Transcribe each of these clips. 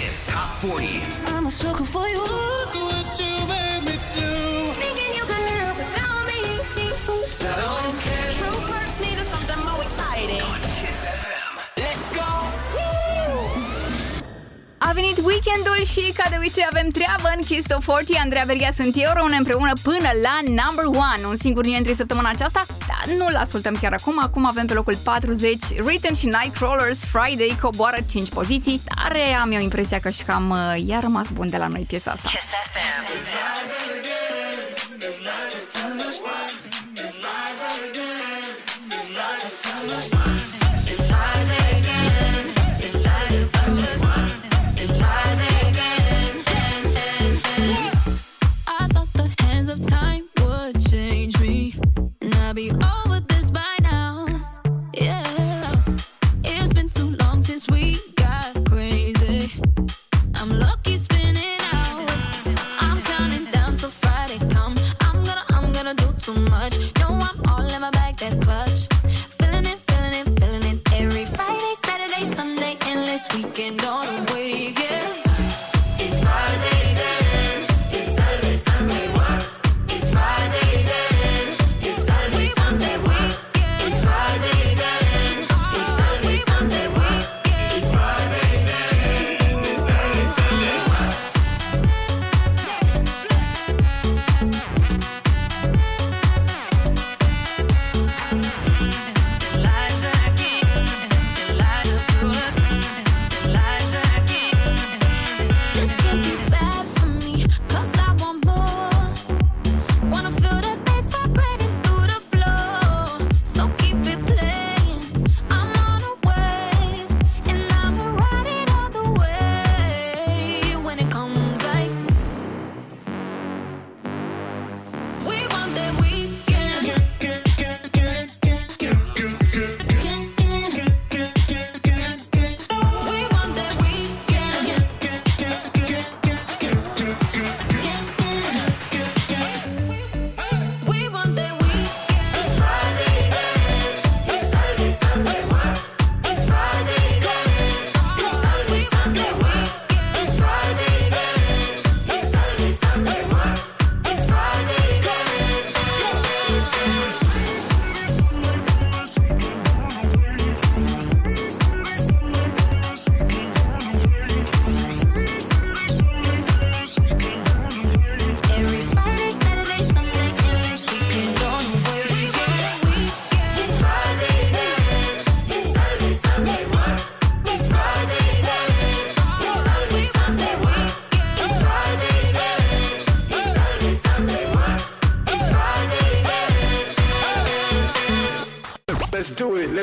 Kiss Top 40. I'm a sucker for you. Look what you made me do. Thinking you can now tell me. So I don't care. True words needed something more exciting. On Kiss FM. Let's go. A venit weekendul și ca de obicei avem treabă în Kiss Top 40. Andreea Verga sunt eu, rămâne împreună până la number 1. Un singur new entry săptămâna aceasta, dar nu-l ascultăm chiar acum. Acum avem pe locul 40 Riton și Nightcrawlers Friday, coboară 5 poziții. Tare am eu impresia că și cam i-a rămas bun de la noi piesa asta. Kiss FM.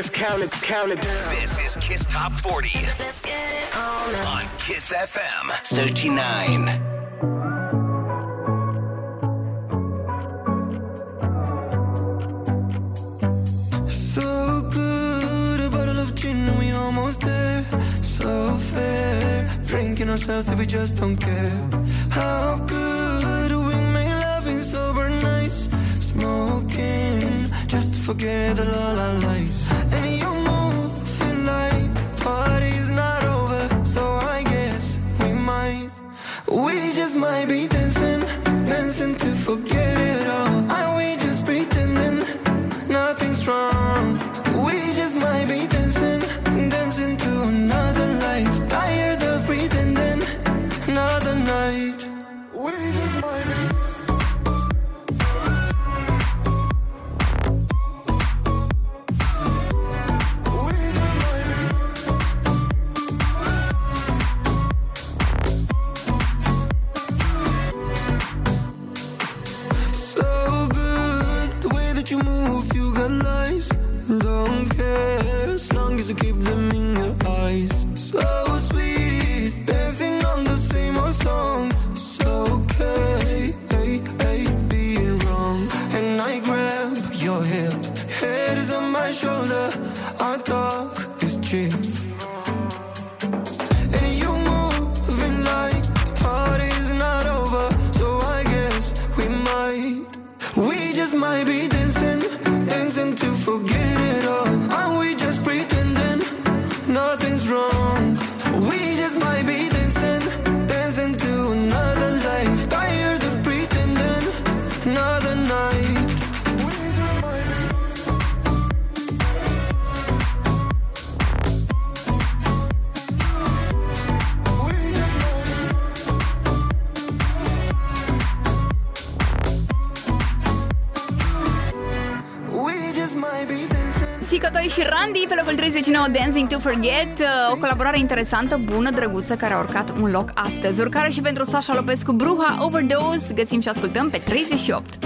Let's count it down. This is Kiss Top 40 on Kiss FM 39. So good, a bottle of gin and we almost there. So fair, drinking ourselves till we just don't care. How good we make love in sober nights, smoking just to forget all our lies. Might be dancing to forget it all. Are we just pretending nothing's wrong? We just might be dancing to another life. Tired of pretending another night. We just might be. și Randy pe locul 39, Dancing to Forget. O colaborare interesantă, bună, drăguță, care a urcat un loc astăzi. Urcare și pentru Sasha Lopez cu Bruha Overdose. Găsim și ascultăm pe 38.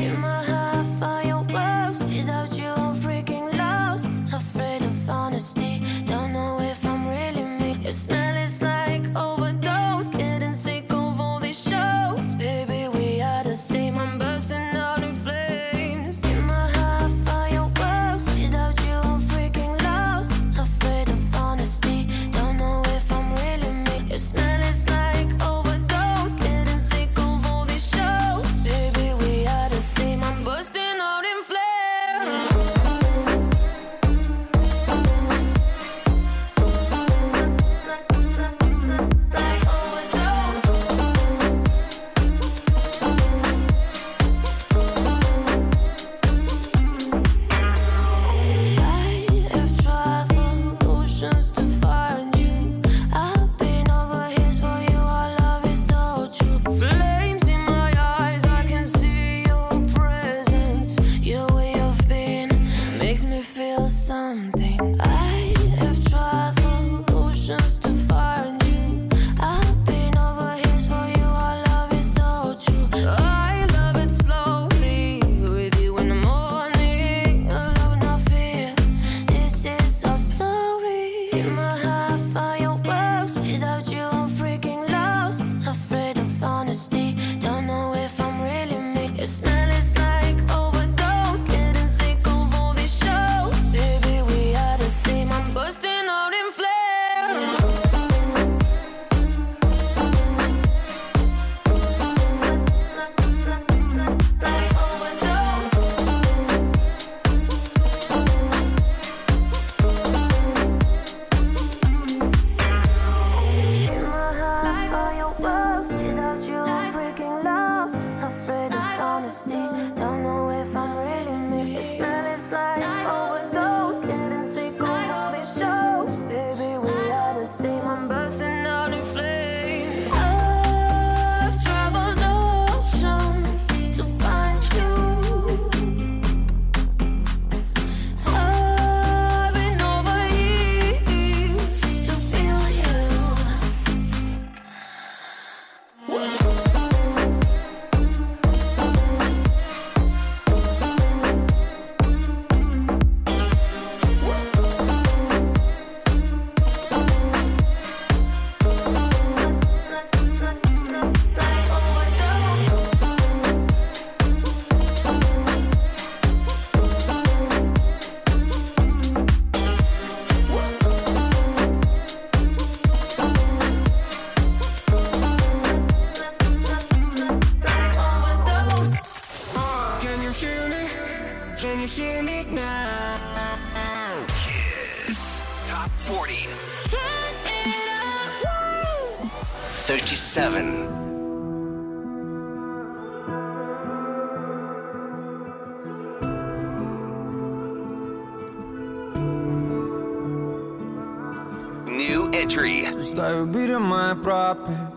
La iubire mai aproape,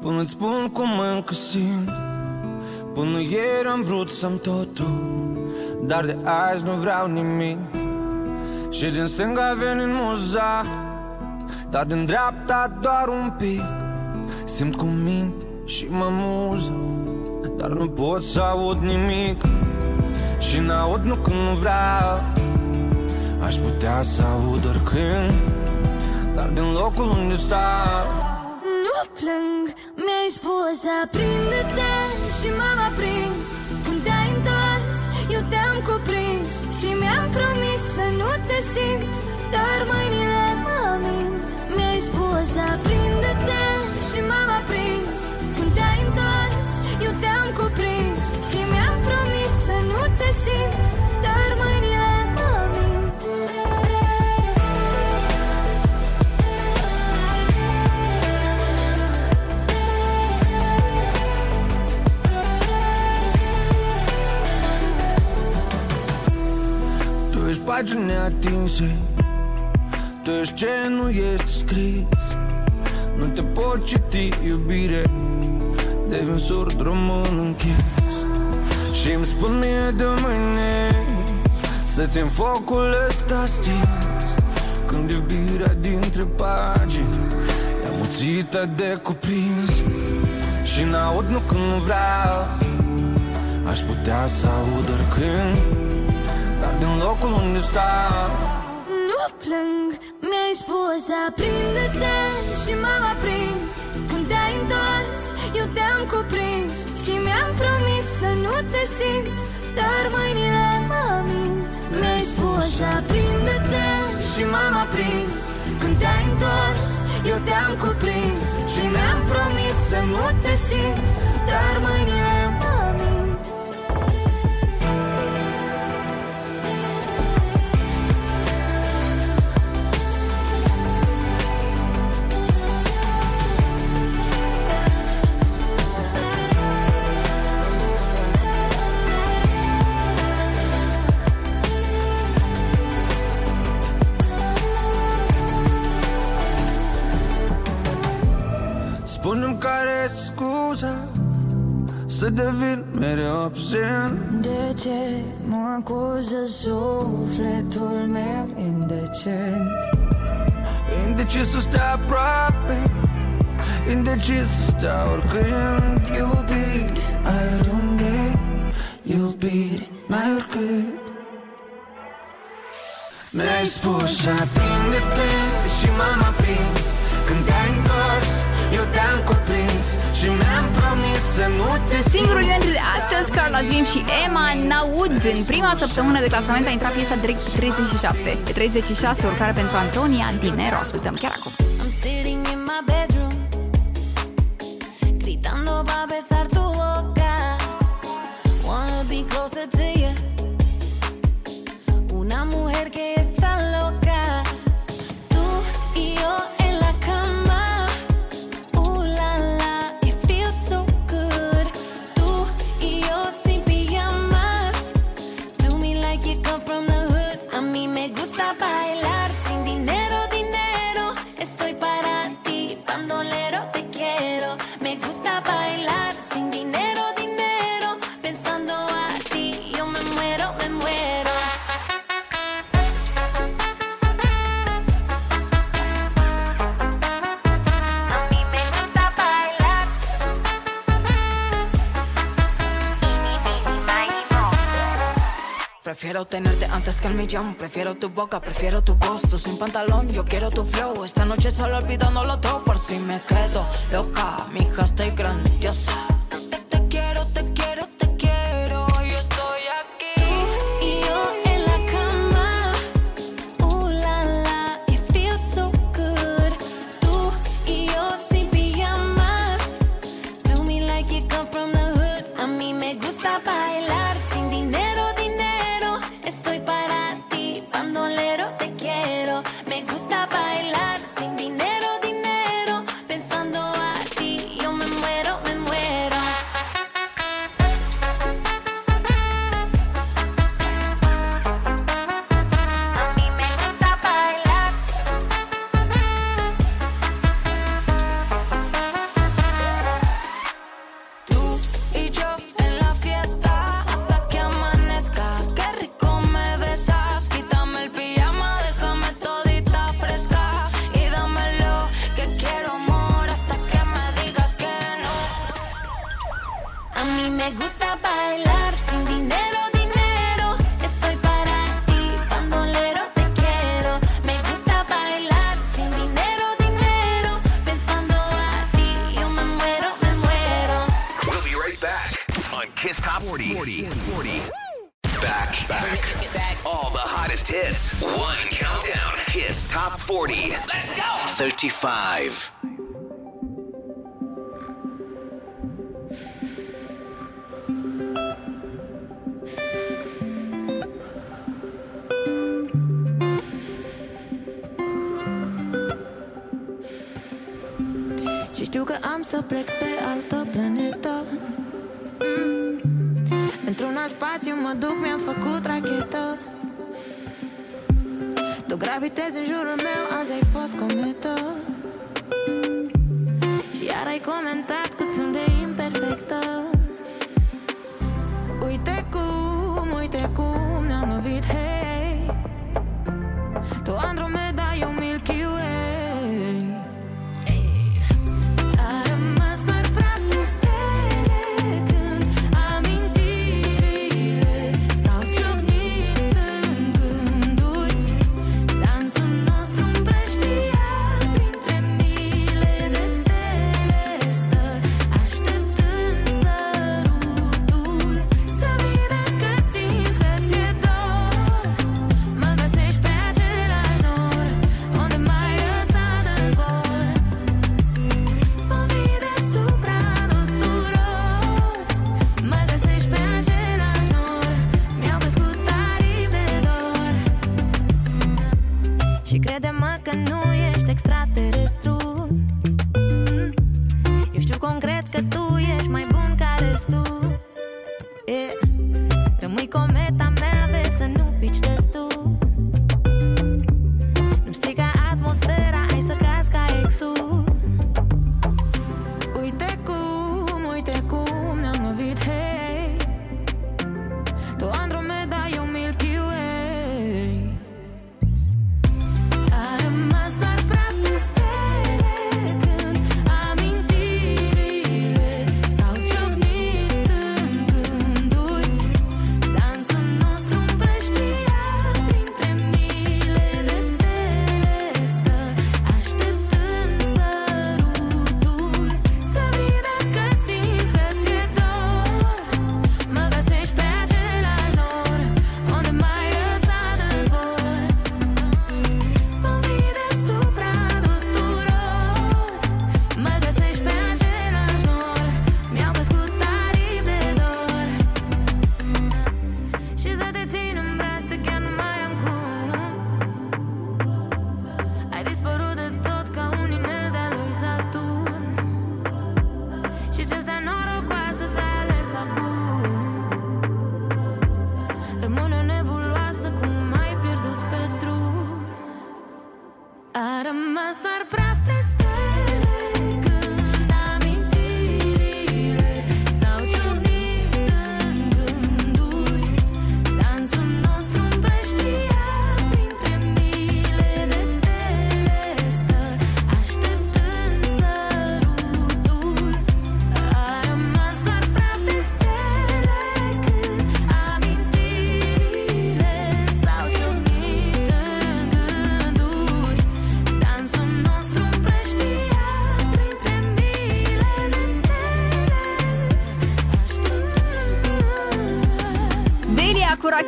până îți spun cum încă simt. Până ieri am vrut să-mi totul, dar de azi nu vreau nimic. Și din stânga veni muza, dar din dreapta doar un pic. Simt cum mint și mă muză, dar nu pot să aud nimic. Și n-aud nu când nu vreau, aș putea să aud oricând, dar din locul unde stau nu plâng. Mi-ai spus aprinde-te și m-am aprins. Când te-ai întors, eu te-am cuprins și mi-am promis să nu te simt, dar mâinile mă mint. Mi-ai spus aprinde-te și m-am aprins. Când te-ai întors, eu te-am cuprins și mi-am promis să nu te simt, dar mâinile mă mint. Tu ești pagini atinse, tu ești ce nu ești scris. Nu te pot citi, iubire, devin surd, rămân închis. Și îmi spun mie de mâine Să țin focul ăsta stins când iubirea dintre pagini e amuțită de cuprins. Și n-aud nu când vreau, aș putea să aud oricând, dar din locul unde stau nu plâng. Mi-ai spus aprinde-te și m-am aprins. Când te-ai întors, eu te-am cuprins și mi-am promis să nu te simt, dar mâinile mă mint. Mi-ai spus aprinde-te și m-am aprins. Când te-ai întors, eu te-am cuprins și mi-am promis să nu te simt, dar mâinile mă mint. Spune-mi care-i scuza să devin mereu obțin. De ce mă acuză sufletul meu indecent? Indecis să stea aproape, indecis să stea oricând. Iubiri ai oriunde, iubiri n-ai oricând. Mi-ai spus aprinde-te și m-am aprins. Când te-ai întors, eu te-am cuprins și mi-am promis să nu te simt. Singurul dintre de astăzi, Carla's Dreams și Emma Naud. În prima săptămână de clasament a intrat piesa direct 37, 36, urcare pentru Antonia. Dinero, ascultăm chiar acum. I'm sitting in my bedroom, gritando va besar tu boca. Wanna be closer to you. Una mujer que está loca. Tu y yo en la cama. Prefiero tenerte antes que el millón. Prefiero tu boca, prefiero tu voz. Tú sin pantalón, yo quiero tu flow. Esta noche solo olvidándolo todo. Por si me quedo loca, mija, estoy grandiosa. Te quiero, te quiero, te quiero. Yo estoy aquí. Tú y yo en la cama. Ooh la la, it feels so good. Tú y yo sin pijamas. Do me like you come from the hood. A mí me gusta bailar sin dinero. Uite cum ne-am lovit, hey.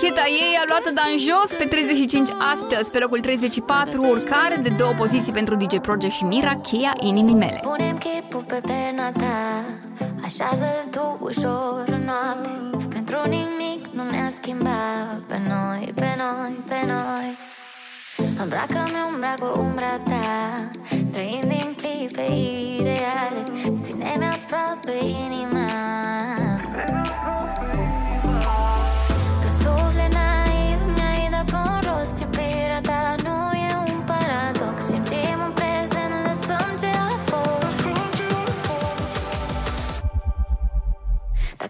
Racheta ei a luat-o de în jos pe 35 astăzi, pe locul 34, urcare de 2 poziții pentru DJ Project și Mira, cheia inimii mele. Punem chipul pe perna ta, așează-l tu ușor în noapte, pentru nimic nu ne-a schimbat pe noi, pe noi, pe noi. Îmbracă-mi umbra cu umbra ta, trăim din clipe ireale, ține-mi aproape inima.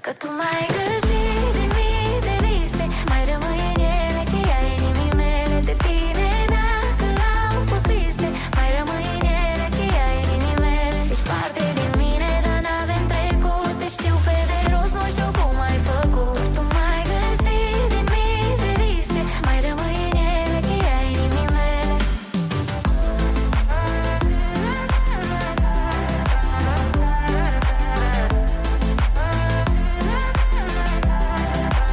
Că tu m-ai găsit din mii de vise, mai rămâi în ele cheia inimii mele de tine. Dacă au fost vise, mai rămâi în ele cheia inimii mele. Ești parte din mine, dar n-avem trecut, te știu pe de rost, nu știu cum ai făcut. Tu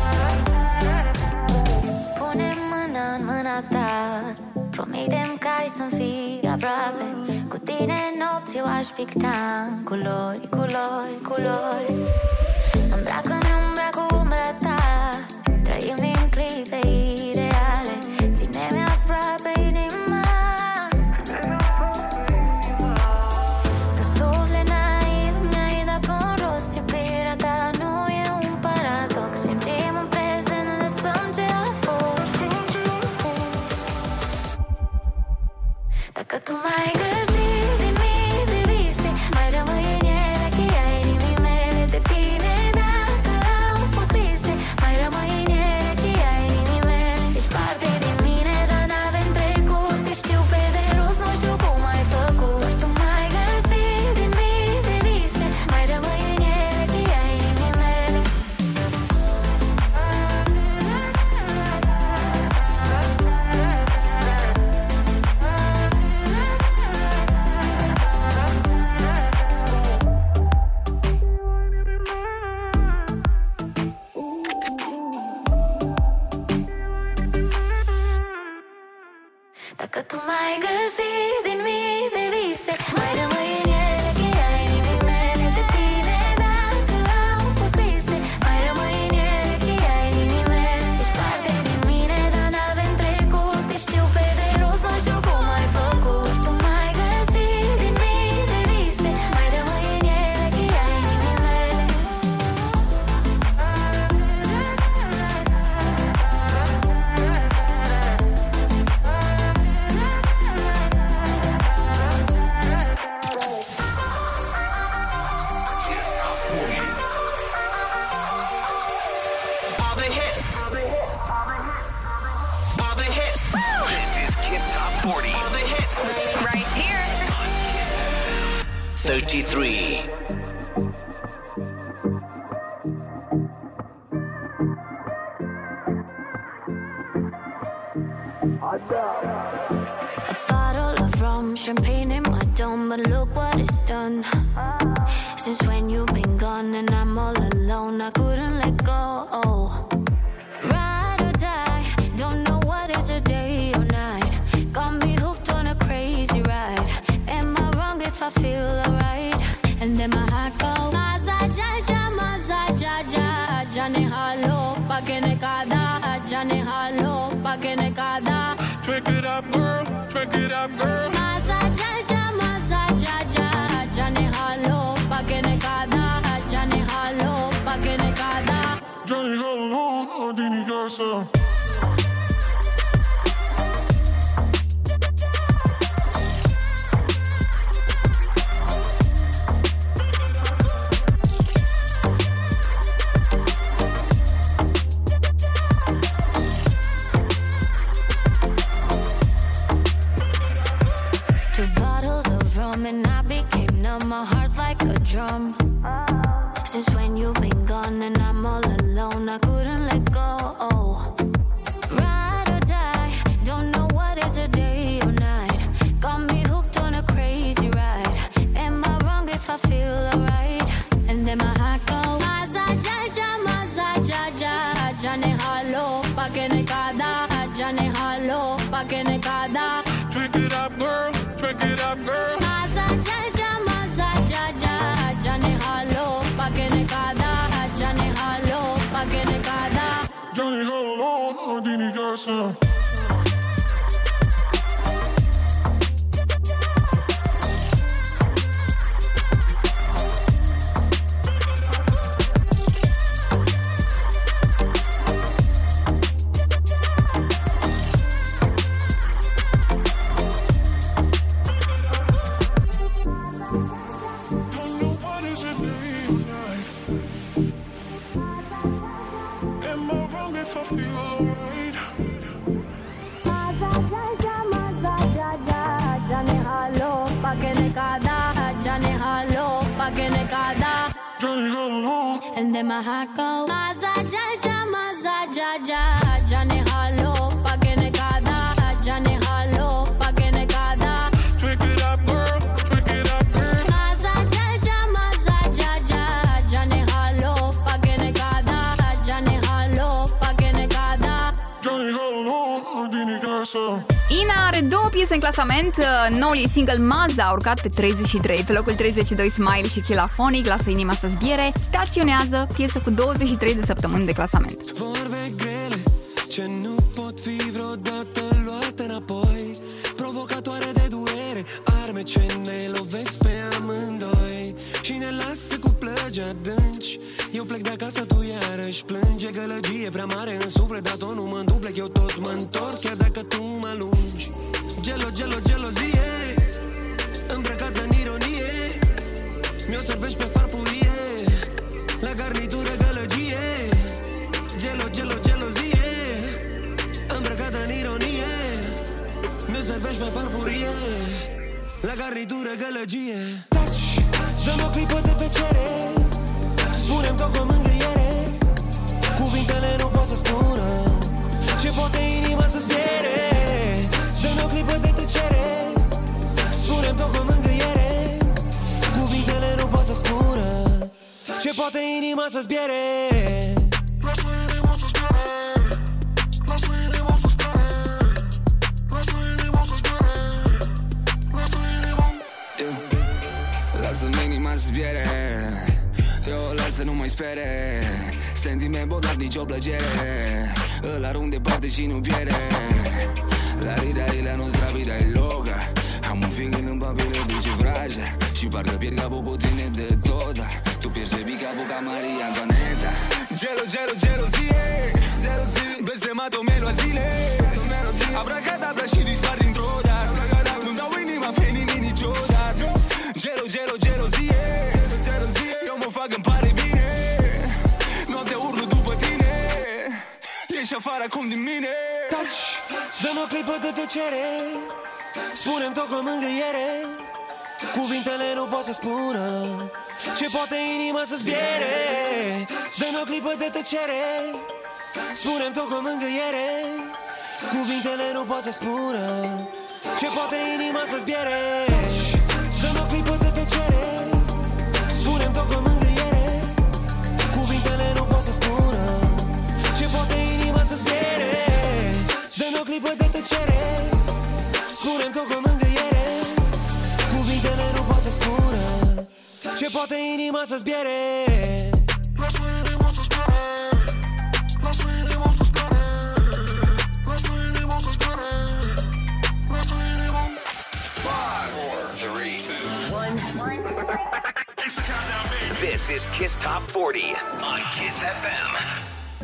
m-ai găsit din mii de vise, mai rămâi în ele cheia inimii mele. Promitem că ai să-mi fii aproape, cu tine nopți eu aș picta în culori, culori, culori. Îmbracă-mi umbra cu umbra ta, trăim din clipe ireale, ține-mi aproape inima. Tu sufle naiv, mi-ai dat cu un rost, iubirea ta nu e un paradox, simțim în prezent, lăsăm ce a fost. Dacă tu m-ai găsit din mii de vise, mai rămâi în ele cheia inimii mele de tine. Dacă au fost vise, mai rămâi în ele cheia inimii mele. Ești parte din mine, dar n-avem trecut, te știu pe de rost, nu știu cum ai făcut. Doar tu m-ai găsit din mii de vise, mai rămâi în ele cheia inimii mele. Dacă tu m-ai găsit din mii de vise, mai rămâi în ele cheia inimii mele de tine. Dacă au fost vise, mai rămâi în ele cheia inimii mele. Ești parte din mine, dar n-avem trecut, te știu pe de rost, nu știu cum ai făcut. Tu m-ai găsit din mii de vise, mai rămâi în ele cheia inimii mele. Right here on Kiss FM 33. A bottle of rum, champagne in my dome, but look what it's done. Since when you've been gone and I'm all alone, I couldn't let go. Oh. Ride or die, don't know what is a day or night. Got me hooked on a crazy ride. Am I wrong if I feel alright? And then my heart goes maza ja ja, jaane halo pa ke ne kada, jaane halo pa ke ne kada. Drink it up, girl. Drink it up, girl. Maza ja ja, jaane halo pa ke ne kada, jaane halo pa ke ne kada. Johnny halo, Odini gasa. And I became numb, my heart's like a drum. Since when you've been gone and I'm all alone, I couldn't let go. Oh. Ride or die, don't know what is a day or night. Got me hooked on a crazy ride. Am I wrong if I feel alright? And then my heart goes maza ja ja, jaane halo pa Natasha. My heart goes maza ja ja maza ja ja jane halo pa ke ne kada jane halo pa ke ne kada trick it up girl maza ja ja maza ja ja jane halo pa ke ne kada jane halo pa ke ne kada jane halo din casa. Ina are două piese în clasament. Noul ei single Maza a urcat pe 33, pe locul 32 Smiley și Chilafonic, Lasă inima să zbiere, staționează, piesă cu 23 de săptămâni de clasament. Vorbe grele, ce nu pot fi vreodată luate înapoi, provocatoare de duere, arme ce ne lovesc pe amândoi și ne lasă cu plăgi adânci. Eu plec de acasă, tu iarăși plângi, e gălăgie prea mare în suflet, dar tot nu mă înduplec, eu tot mă întorc, chiar dacă tu mă alungi. Gelo, gelo, gelozie, îmbrăcată în ironie, mi-o servești pe farfurie, la garnitură gălăgie. Gelo, gelo, gelozie, îmbrăcată în ironie, mi-o servești pe farfurie, la garnitură gălăgie. Taci, dă-mi o clipă de tăcere, spune-mi tot cu mângâiere, cuvintele nu pot să spună ce poate inima să spiere. Dă-mi o clipă de tăcere, spune-mi tot cu mângâiere, cuvintele nu pot să spună ce poate inima să spiere. Lasă inima să spiere, lasă inima să spiere, lasă inima să spiere, lasă inima. Lasă-mi inima să spiere, eu o las să nu mai spere, sentiment bogat, nici o plăcere, îl arunc departe și nu piere. La-ri-da-ri-da, nu-ți rabida-i loga, am un fiind în papire, duce vraja, și parcă pierd capul pe tine de tot, tu pierzi pe capul ca Maria Antoaneta. Gelo, gelo, gelozie, blestemată o melo a zile, abracadabra și dispar dintr-o dată, nu-mi dau inima pe nimeni niciodată. Gelo, gelo, gelozie, îmi pare bine, noaptea urlu după tine, ieși afară acum din mine. Taci, dă-mi o clipă de tăcere, spune-mi tot cu mângâiere, cuvintele nu pot să spună ce poate inima să zbiere. Dă-mi o clipă de tăcere, spune-mi tot cu mângâiere, cuvintele nu pot să spună ce poate inima să zbiere. Taci, dă-mi o clipă de tăcere, spune-mi tot cu mângâiere, poate inima să spiere. Dă-mi o clipă de tăcere, spune-mi tot cu mângâiere, cuvintele nu pot să spună ce poate inima să zbiere. Lasă inima să zbiere, lasă inima să zbiere, lasă inima să zbiere, lasă inima. 5, 4, 3, 2, 1. This is Kiss Top 40 on Kiss FM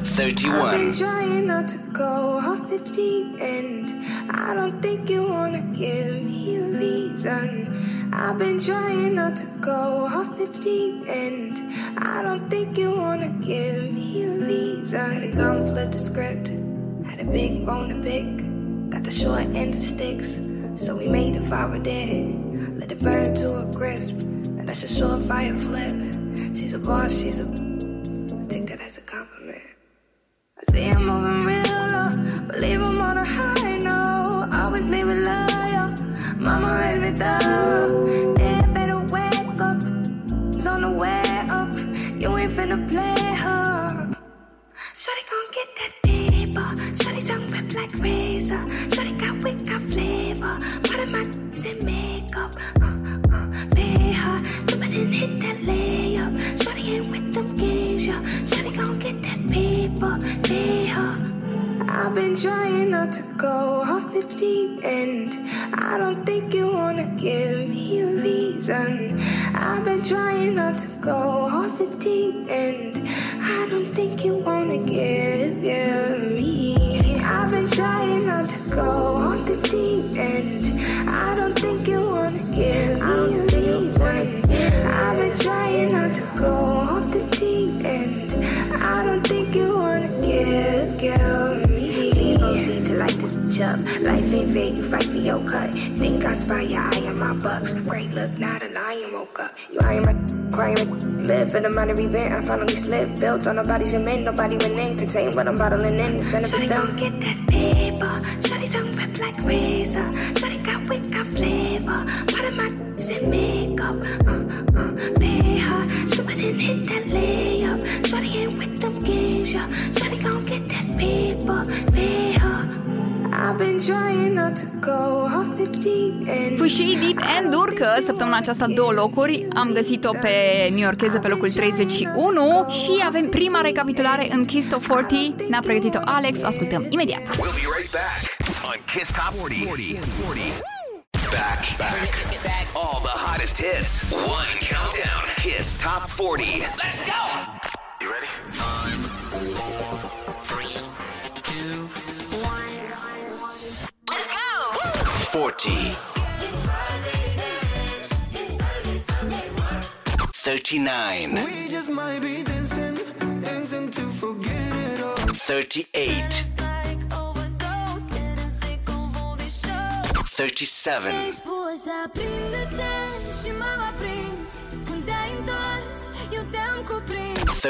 31. I've been trying not to go off the deep end. I don't think you wanna give me a reason. I've been trying not to go off the deep end. I don't think you wanna give me a reason. Had a gun, flip the script, had a big bone to pick, got the short end of sticks, so we made a fire dead. Let it burn to a crisp, and that's a short fire flip. She's a boss, she's a, take that as a compliment. I see I'm moving real low, but leave them on a high note. Always leave it loyal, mama raised me thorough. They better wake up, it's on the way up. You ain't finna play her. Shorty gon' get that paper, shorty tongue ripped like razor. Shorty got wit, got flavor, part of my is in makeup. Pay her, but didn't hit that layup. Shorty ain't with them games, yeah. Shorty gon' get that paper. I've been trying not to go off the deep end. I don't think you wanna give me a reason. I've been trying not to go off the deep end. I don't think you wanna give me. I've been trying not to go off the deep end. I don't think you wanna give me a reason. I've been trying not to go off the deep end. I don't think you wanna give me. Please don't see to light this bitch up. Life ain't fair, you fight for your cut. Think I spy your eye on my bucks. Great look, not a lion woke up. You eyeing my crying, live in a minor event. I finally slipped, built on nobody's amend. Nobody went in, contain what I'm bottling in. It's none of it's done. Shawty gon' get that paper. Shawty tongue rip like razor. Shawty got wick, got flavor. Part of my in makeup, pay her, shoot it and hit that layup. Shawty ain't with them games, yeah. Shawty gon' get that paper, pay her. I've been trying not to go off the deep end. Fushii Deep End urcă săptămâna aceasta 2 locuri. Am găsit-o pe newyorkeze pe locul 31 și avem prima recapitulare în Kiss Top 40. Ne-a pregătit-o Alex, o ascultăm imediat. We'll be right back on Kiss Top 40. Back. All the hottest hits. One countdown. Kiss Top 40. Let's go! You ready? 5, 4, 3, 2, 1. Let's go! 40. 39. We just might be dancing to forget it all. 38. 37. 36. 35. 34. 33. 32. 31. 30.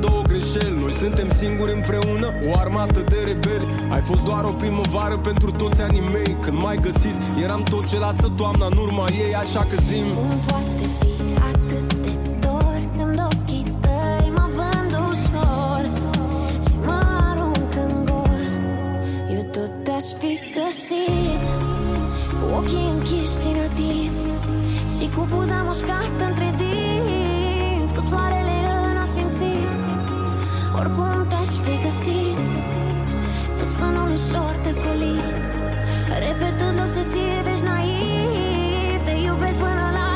2 greșeli, noi suntem singuri împreună, o armată de rebeli. Ai fost doar o primăvară pentru toți anii mei. Când m-ai găsit, eram tot ce lasă toamna în urma ei, așa că zi-mi. Cum poate fi atât de dor când ochii tăi mă vând ușor și mă arunc în gol? Eu tot te-aș fi găsit cu ochii închiși din atins și cu buza mușcată între dinți, cu soarele în asfințit. Oricum te-aș fi găsit, cu sunul ușor te-zgolit, repetând obsesiv, ești naiv, te iubesc până la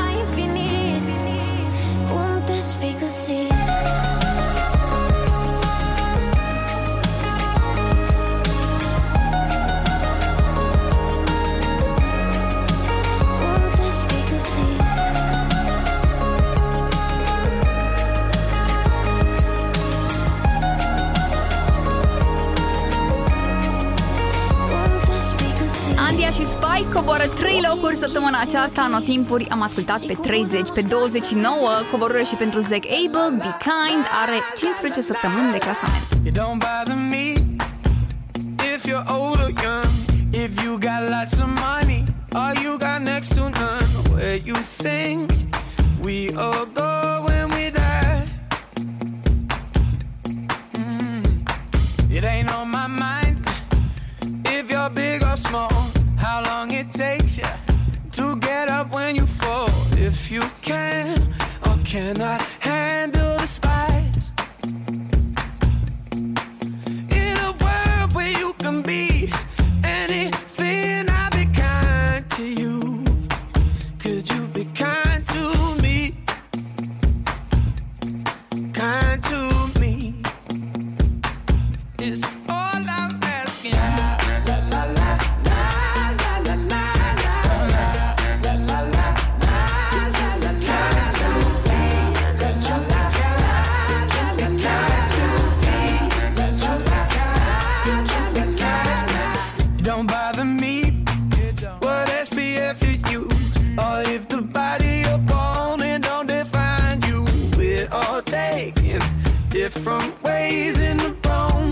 și Spy coboră 3 locuri săptămâna aceasta. Anotimpuri am ascultat pe 30, pe 29, coborâre și pentru Zach Abel. Be Kind are 15 săptămâni de clasament. You don't bother me if you're old or young, if you got lots of money all you got next to none, where you think we all go when we die. It ain't on my mind if you're big or small, how long it takes you to get up when you fall, if you can or cannot handle the spice. In a world where you can be anything, I'll be kind to you. Could you be kind to me? Kind to me is all I'm asking. La la la la la la la la la la. Kind to me. Could you be kind? Kind to me. Could you be kind? Could you be kind? Don't bother me. What SPF you use, or if the body you're born in don't define you. We're all taking different ways in the room.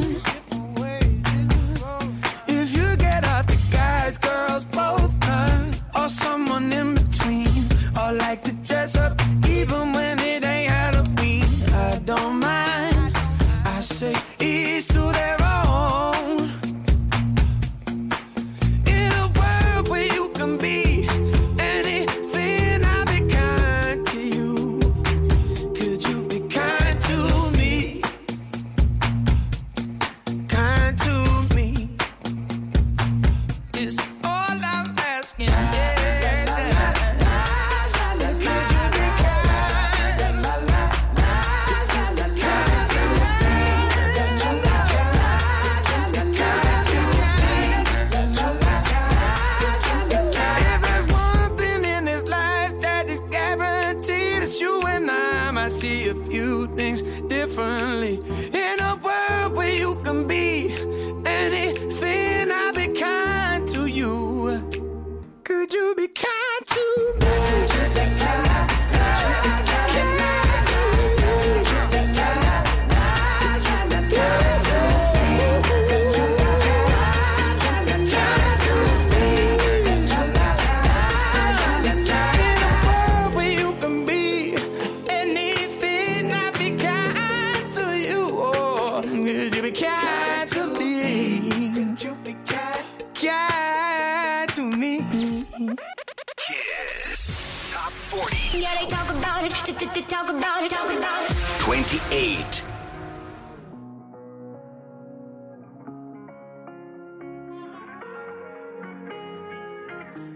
If you get off the guys, girls, both none, or someone in between, or like to dress up even when it ain't Halloween. I don't mind. I say each to their own. In a world where you can be anything, I'll be kind to you. Could you be kind to me? Kind to me is all I'm asking. Could you be kind? Kind to me. Could you be kind? Kind to me. Every one thing in this life that is guaranteed is you and I might see a few things differently. In a world where you can be anything, I'll be kind to you. Could you be kind to me? Could you be kind? Kiss Top 40. Yeah, they talk about it. Talk about it. Talk about it. 28.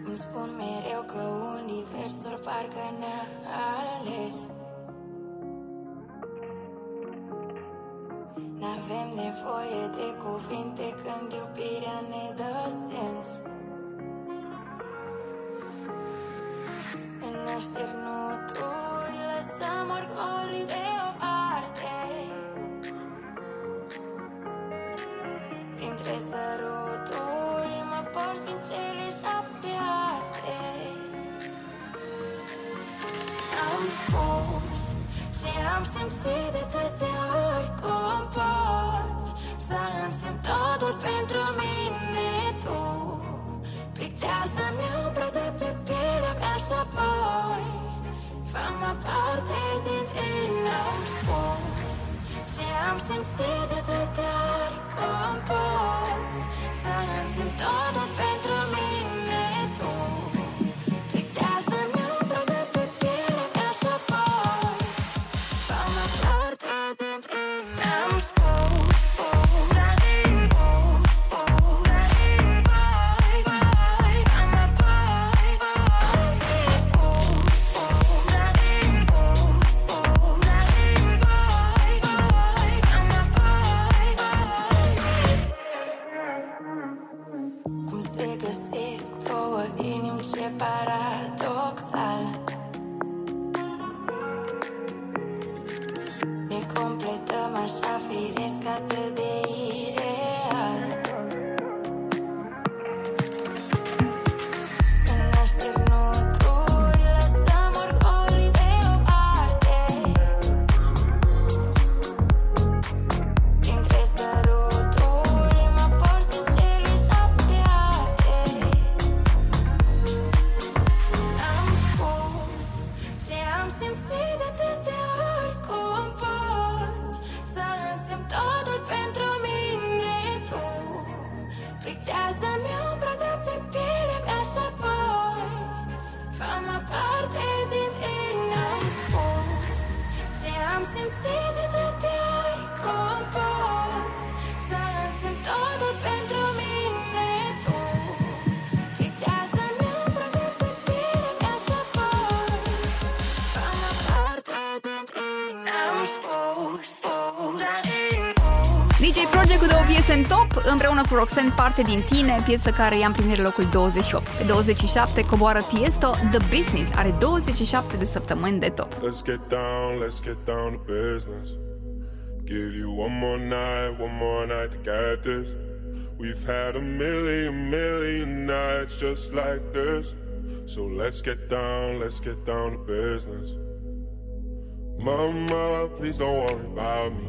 Îmi spun mereu că universul parcă ne-a ales. N-avem nevoie de cuvinte când iubirea ne dă sens. În așternuturi lăsăm orgolii deoparte, printre săruturi mă porți prin cele 7 arte. Am spus ce am simțit de atâtea ori, cum poți să însemn totul pentru mine tu. Plictează-mi umbra de pe pielea mea și apoi fă-mă parte din tine. Am spus ce am simțit de atâtea ori, cum poți să însemn totul pentru mine tu. Plictează-mi umbra de pe pielea mea și apoi fă-mă parte din tine. Am spus DJ Project cu două piese în top, împreună cu Roxen, Parte din tine, piesă care i-a împlinit locul 28. Pe 27 coboară Tiesto, The Business, are 27 de săptămâni de top. Let's get down, let's get down to business. Give you one more night to get this. We've had a million nights just like this. So let's get down to business. Mama, please don't worry about me.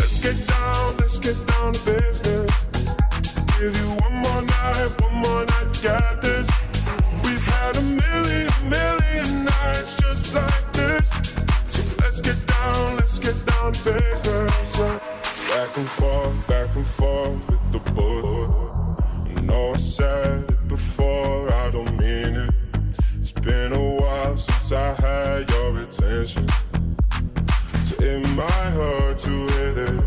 Let's get down to business. Give you one more night to get this. We've had a million nights just like this. So let's get down to business. Back and forth with the book. I know I said it before, I don't mean it. It's been a while since I had your attention. So it might hurt to hit it.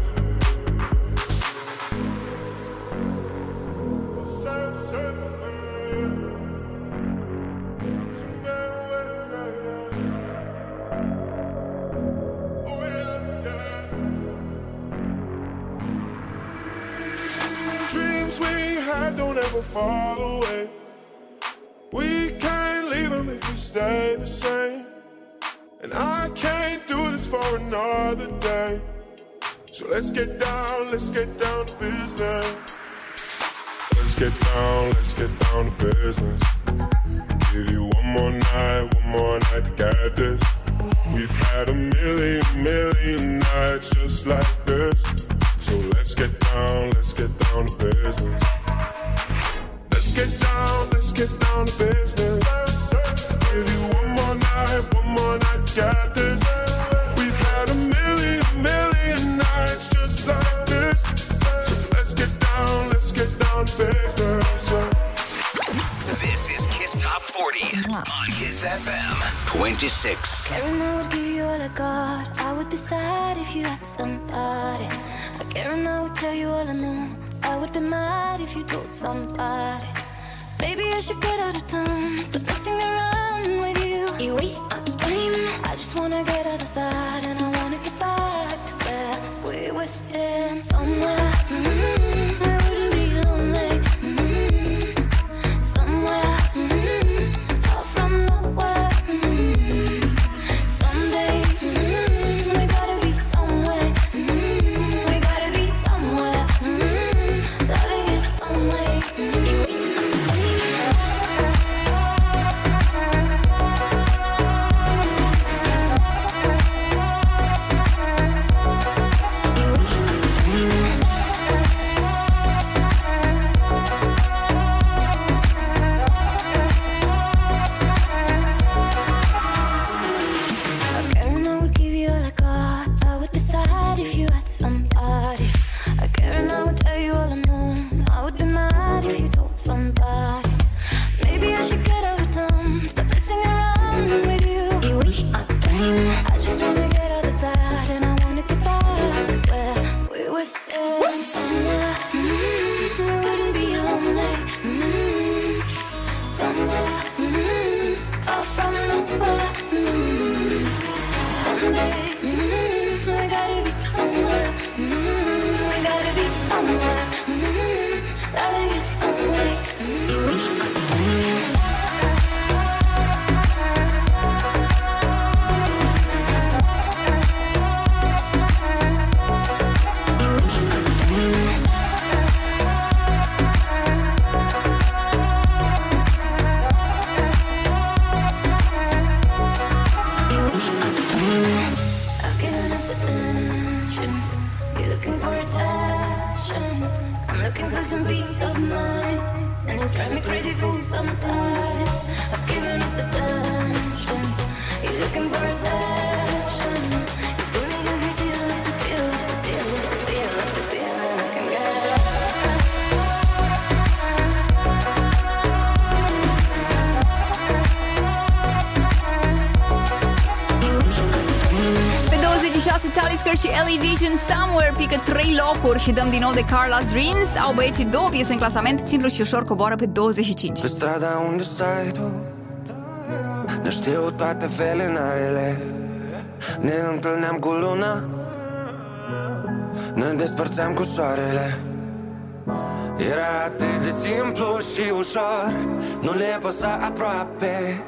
Dreams we had don't ever fall away. We can't leave them if we stay the same. And I can't do this for another day. So let's get down to business. Let's get down to business. Give you one more night to get this. We've had a million nights just like this. So let's get down to business. Let's get down to business. Give you one more night to get this. We've had a million nights just like this. So let's get down to business. This is Kiss Top 40 on Kiss FM 26. Karen, I would give you all I got. I would be sad if you had somebody. Karen, I would tell you all I know. I would be mad if you told somebody. Baby, I should get out of town. Stop messing around with you. You waste my time. I just wanna get out of that. And I wanna get back to where we were sitting somewhere. Mm-hmm. I wouldn't be lonely. Mm-hmm. Somewhere. Mm-hmm. Far from nowhere. Mm-hmm. Someday. Mm-hmm. We gotta be somewhere. Mm-hmm. We gotta be somewhere. Mm-hmm. Loving it some way. Mm-hmm. You waste my time. Whisker și Ellie Vision Somewhere pică 3 locuri și dăm din nou de Carla's Dreams. Au băieții 2 piese în clasament, Simplu și Ușor coboară pe 25. Pe strada unde stai tu, nu știu toate felinarele. Ne întâlneam cu luna, ne despărțeam cu soarele. Era atât de simplu și ușor, nu le păsa aproape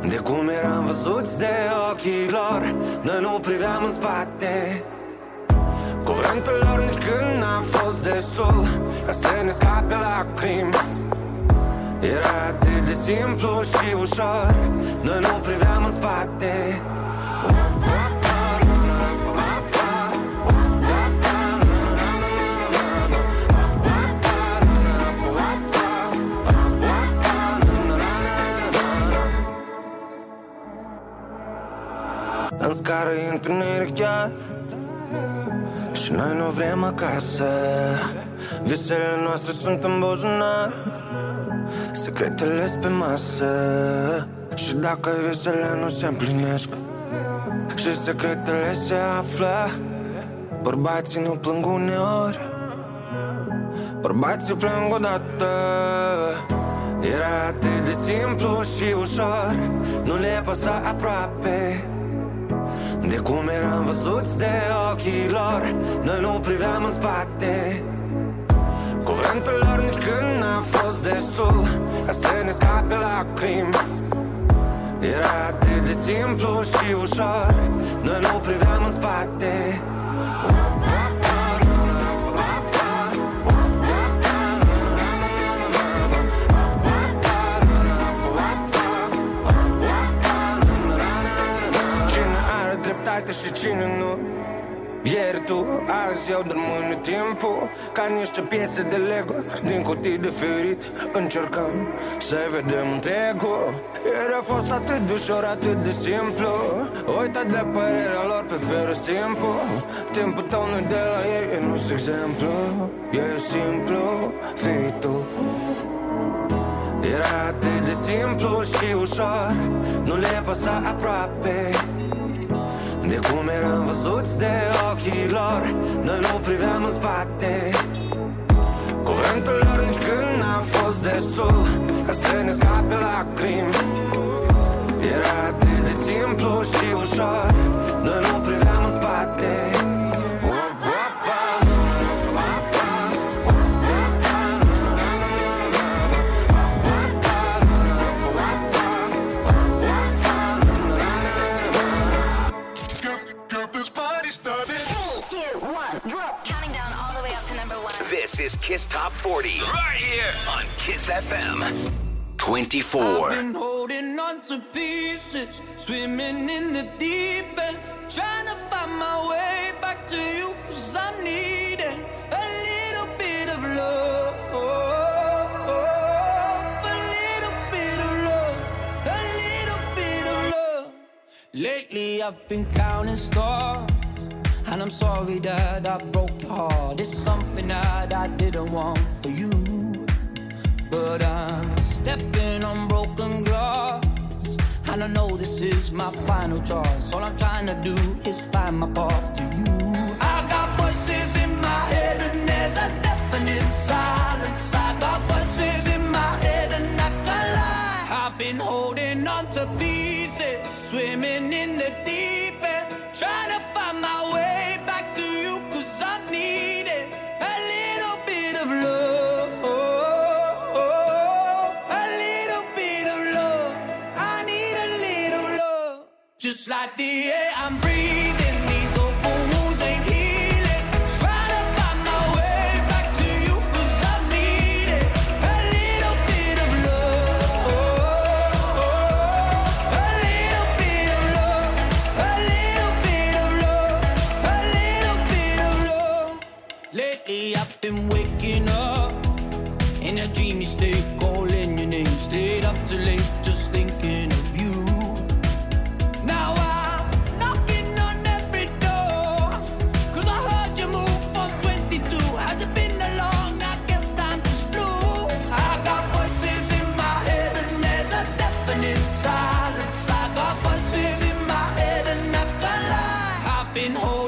de cum eram văzuți de ochii lor. Noi nu priveam în spate. Cuvântul lor nici când n-a fost destul ca să ne scape lacrimi. Era atât de simplu și ușor, noi nu priveam în spate. În scară e întuneric chiar și noi nu vrem acasă. Visele noastre sunt în buzunar, secretele-s pe masă. Și dacă visele nu se împlinesc și secretele se află, bărbații nu plâng uneori, bărbații plâng odată. Era atât de simplu și ușor, nu le păsa aproape de cum eram văzuți de ochii lor. Noi nu priveam în spate. Cuvântul lor nici când n-a fost destul ca să ne scape lacrimi. Era atât de simplu și ușor, noi nu priveam în spate. Și cine nu? Ieri tu, azi eu, dar mâine timpul ca niște piese de Lego din cutii de ferit, încercăm să vedem întregul. Ieri a fost atât de ușor, atât de simplu. Uita de părerea lor, preferă-s timpul. Timpul tău nu-i de la ei, e nu-s exemplu. E simplu, fii tu. Era atât de simplu și ușor, nu le păsa aproape de cum eram văzuți de ochii lor. Noi nu priveam în spate. Cuvântul lor nici când n-a fost destul ca să ne scape lacrimi. Era atât de simplu și ușor, noi nu priveam în spate. This is Kiss Top 40 right here on Kiss FM 24. I've been holding on to pieces, swimming in the deep end, trying to find my way back to you, 'cause I'm needing a little bit of love, a little bit of love, a little bit of love. Lately I've been counting stars, and I'm sorry that I broke your heart. It's something that I didn't want for you, but I'm stepping on broken glass, and I know this is my final choice. All I'm trying to do is find my path to you. I got voices in my head and there's a deafening silence. I got voices in my head and I can't lie. I've been holding on to pieces, swimming in the deep end, trying to find my way back to you, 'cause I'm needing a little bit of love, a little bit of love. I need a little love, just like the air I'm breathing. These open wounds ain't healing. Trying to find my way back to you, 'cause I'm needing a little bit of love, a little bit of love, a little bit of love, a little bit of love. Lately I've been waking up in a dreamy state, calling your name, stayed up too late just thinking of you. Now I'm knocking on every door, 'cause I heard you move from 22. Has it been that long? I guess time just flew. I got voices in my head and there's a deafening silence. I got voices in my head and I can't lie. I've been holding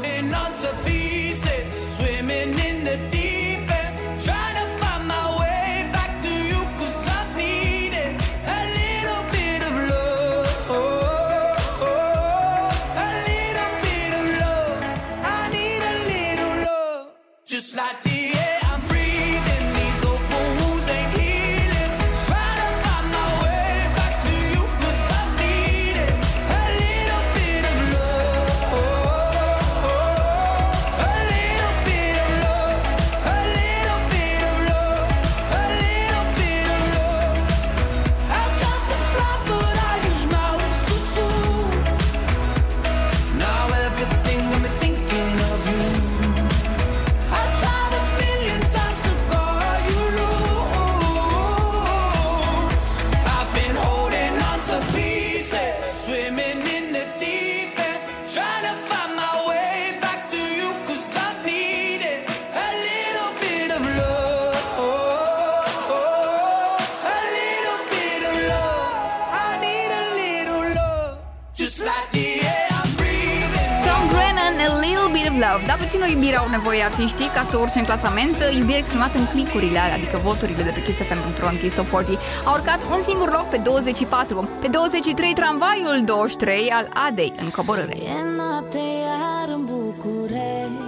Dar puțină iubire au nevoie artiștii ca să urce în clasament, iubire exprimată în clicurile alea, adică voturile de pe kissfm.ro în Kiss Top 40. A urcat un singur loc pe 24. Pe 23, tramvaiul 23 al Adei în coborâre. E noapte iar în București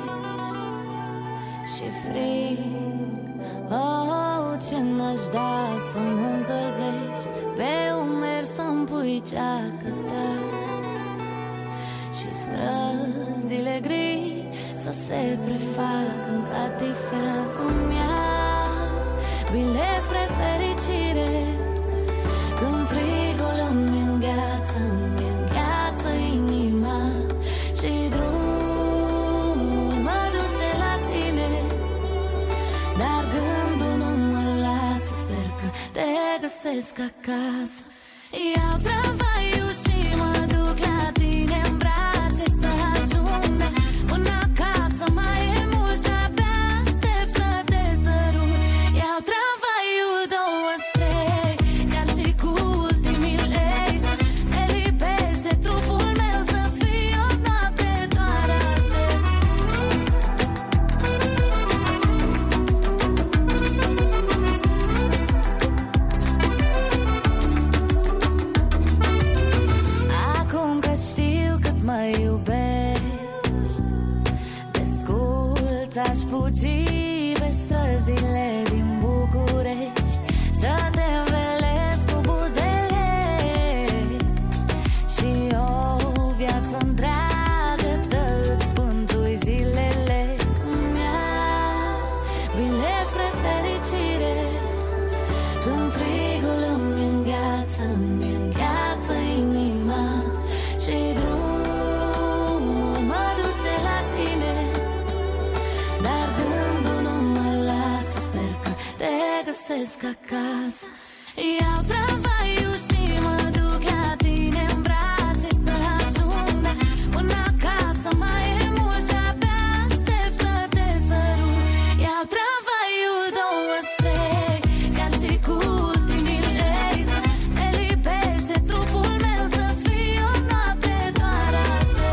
și frig. Oh, ce n-aș da să mă încălzești, pe umeri să-mi pui ceacă ta și străzile gri să se prefacă în catifea cum ea. Bile spre fericire, când frigul îmi îngheață inima și drumul mă duce la tine, dar gândul nu mă lasă, sper că te găsesc acasă. Iau tramvaiul și mă duc la tine în brațe să ajung până acasă, mai e mult și abia aștept să te sărut. Iau tramvaiul 23, ca și cu ultimii lei, să te lipești de trupul meu, să fii o noapte doar a te. Acum că știu cât mă iubești, desculț aș fugi pe străzile din București, să te învelesc cu buzele și o viață întreagă să-ți pântui zilele. Mi-a bilet spre fericire, când frigul îmi îngheață inima și drumul mă duce la tine, dar gândul nu mă lasă, sper că te găsesc acasă. Iau tramvaiul și mă duc la tine în brațe să ajung până acasă, mai e mult și abia aștept să te sărut. Iau tramvaiul 23, ca și cu ultimii lei, să te lipești de trupul meu, să fii o noapte doar a te.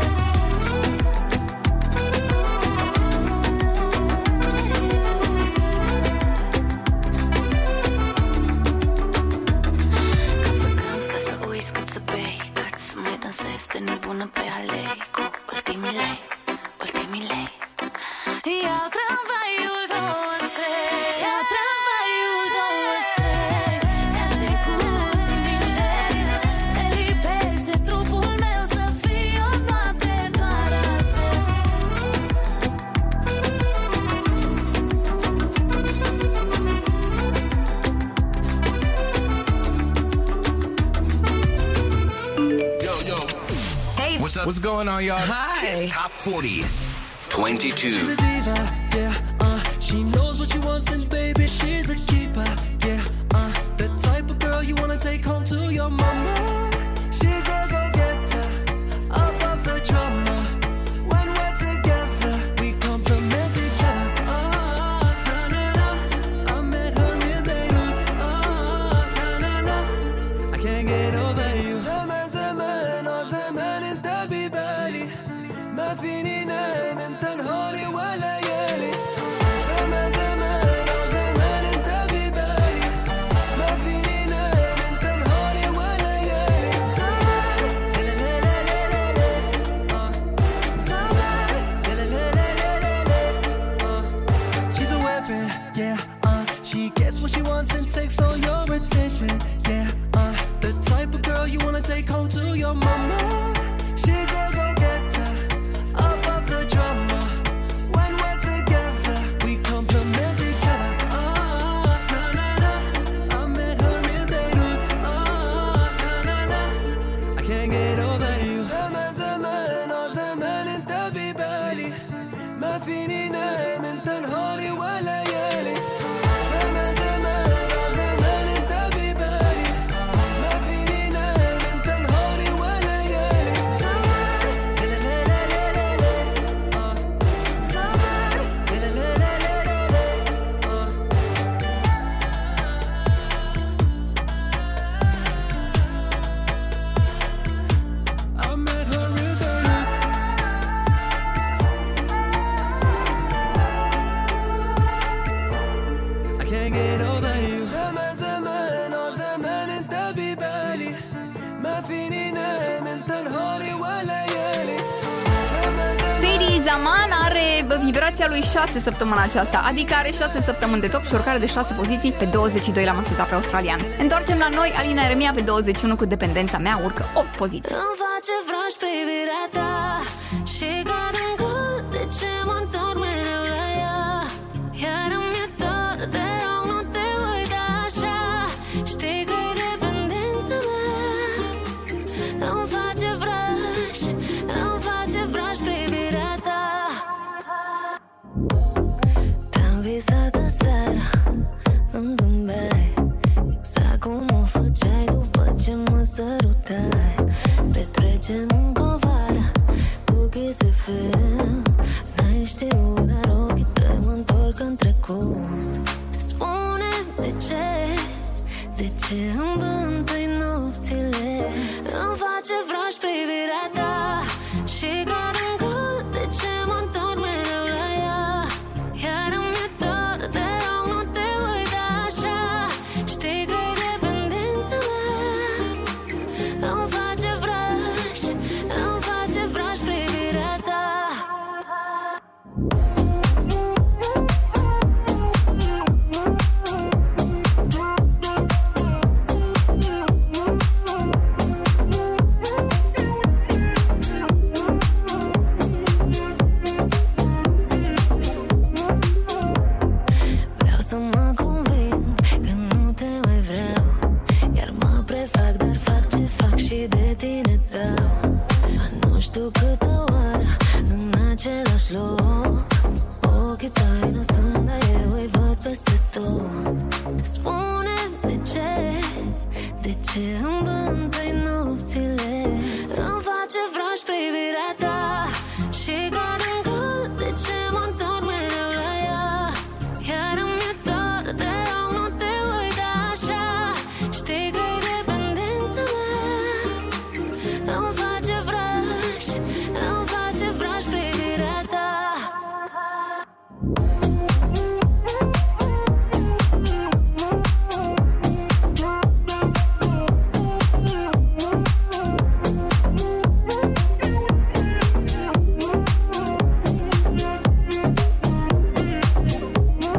Cât să cânti, cât să uiți, cât să bei, cât să mai dansezi de nebună pe alei, cu ultimii lei, ultimii lei. Iau tramvaiul 23, iau tramvaiul 23, ca și cu ultimii lei, să te lipești de trupul meu, să fii o noapte doar a te. Hey, what's going on, y'all? Hi. Kiss Top 40, 22. She's a diva, yeah, she knows what she wants and baby, she's a keeper, yeah, the type of girl you wanna take home to your mama. She's a go-getter, above the drama. When we're together, we complement each other. Oh, na na na, I met her in Beirut. Oh, na na na, I can't get over you. Zaman, zaman, o zaman انت ببالي, ما فيني نام انت نهاري ولا يالي. زمان زمان او زمان انت ببالي, ما فيني نام انت نهاري ولا يالي. زمان لا لا لا لا لا لا. Zaman la la la la la la. She's a weapon, yeah, she gets what she wants and takes all your attention, yeah, the type of girl you wanna take home to your mama. She's a go-getter, above the drama. When we're together, we complement each other. Oh, na na na, I met her in Beirut. Oh, na na na, I can't get over you. Zaman, zaman, o zaman انت ببالي, ما فيني نام انت نهاري ولا يالي. زمان زمان او زمان انت ببالي, ما فيني نام انت نهاري ولا يالي. زمان can't get over you. Zaman, zaman, o zaman întabi bali. Ma fini nan, întâlhori oala iali. Sadie Zaman are vibrația lui 6 săptămâna aceasta, adică are 6 săptămâni de top și urcare de 6 poziții. Pe 22 l-am ascultat pe australian. Întoarcem la noi, Alina Eremia pe 21 cu Dependența mea urcă 8 poziții. Îmi face vraj privirea ta și care în gând de ce mă întorc mereu la ea. Iar îmi e dor de rău, nu te voi da așa. Știi că e dependența mea. Îmi face vraj, îmi face vraj privirea ta. Te-am visat aseară, îmi zâmbeai exact cum o făceai după ce mă sărutai. Petrecem în covară cu Kiss FM. N-ai știut, dar ochii tăi mă-ntorc în trecut. Spune de ce, de ce îmi bântâi nopțile. Îmi face vraj privirea ta și care îmi gând de ce mă-ntorc mereu la ea. Iar îmi e dor de rău, nu te voi da așa. Știi că-i dependența mea. Îmi face vraj, îmi face vraj privirea ta. Vreau să mă conving că nu te mai vreau. Iar mă prefac, dar fac ce fac și de tine dau. Dar nu știu câtă oară în același loc ochii tăi nu sunt, dar eu îi văd peste tot. Spune de ce, de ce îmi bântâi nopțile. Îmi face vraj privirea ta și care îmi gând de ce mă-ntorc mereu la ea. Iar îmi e dor de rău, nu te voi da așa. Știi că-i dependența mea. Îmi face vraj, îmi face vraj privirea ta.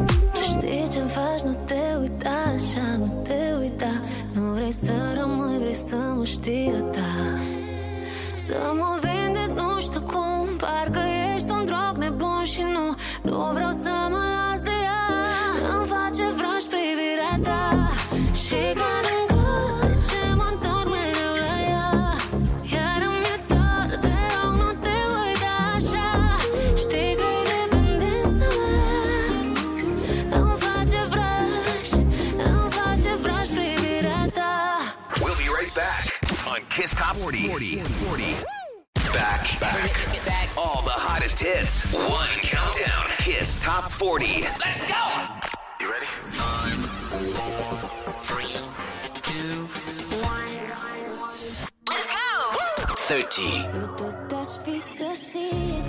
Tu știi ce-mi faci, nu te uita așa, nu te uita. Nu vrei să rămâi, vrei să mă știi a ta. Să mă vindec, nu știu cum, parcă ești un drog nebun și nu, nu vreau să mă las de ea. Îmi face vraj privirea ta și care-mi gând de ce mă-ntorc mereu la ea. Iar îmi e dor de rău, nu te voi da așa. Știi că-i dependența mea. Îmi face vraj, îmi face vraj privirea ta. We'll be right back on Kiss Top 40. Back. All the hottest hits. One countdown. Kiss Top 40. Let's go! You ready? 9, 4, 3, 2, 1. Let's go! 30. Eu tot aș fi găsit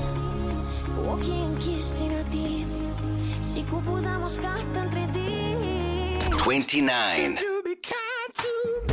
cu ochii închiși din atins și cu buza mușcată între dinți. 29. To be kind to me. 28. 27. 26. 25. 24. 23. 22. 21. 20.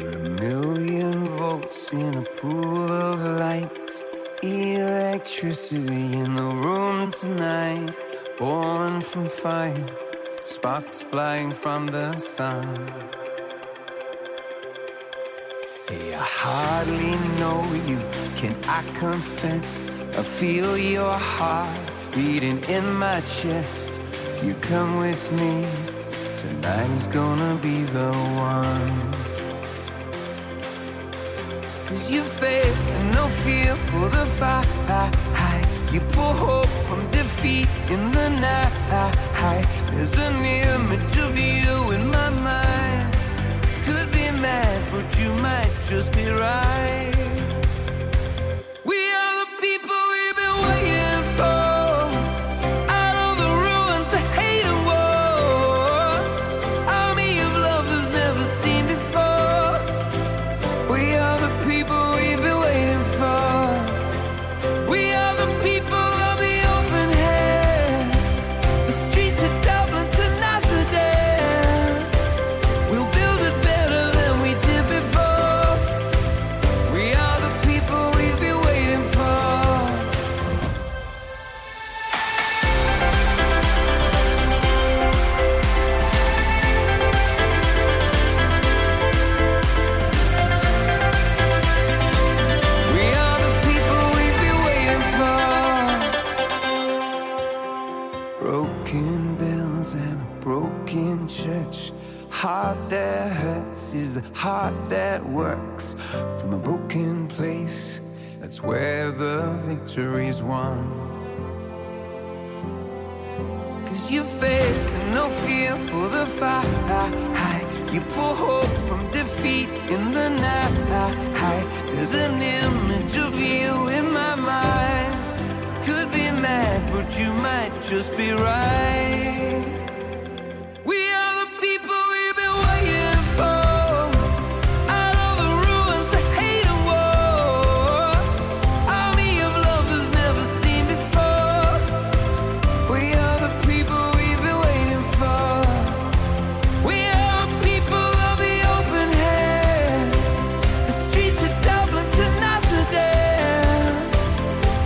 1,000,000 volts in a pool of light. Electricity in the room tonight, born from fire, sparks flying from the sun. Hey, I hardly know you, can I confess? I feel your heart beating in my chest. If you come with me, tonight is gonna be the one. Cause you faith and no fear for the fight. You pull hope from defeat in the night. There's an image of you in my mind. Could be mad, but you might just be right. We are the people we've been waiting for. Out of the ruins of hate and war. Army of lovers never seen before. We are the people we've been waiting for. We are the people of the open hand. The streets of Dublin to Amsterdam. We'll build it better than we did before. We are the people we've been waiting for. We are the people we've been waiting for. Broken bells and a broken church. Heart that hurts is a heart that works. From a broken place, that's where the victory's won. Cause you faith and no fear for the fight. You pull hope from defeat in the night. There's an image of you in my mind. Could be mad, but you might just be right. We are the people we've been waiting for. Out of the ruins of hate and war. Army of lovers never seen before. We are the people we've been waiting for. We are the people of the open hand. The streets of Dublin to Amsterdam.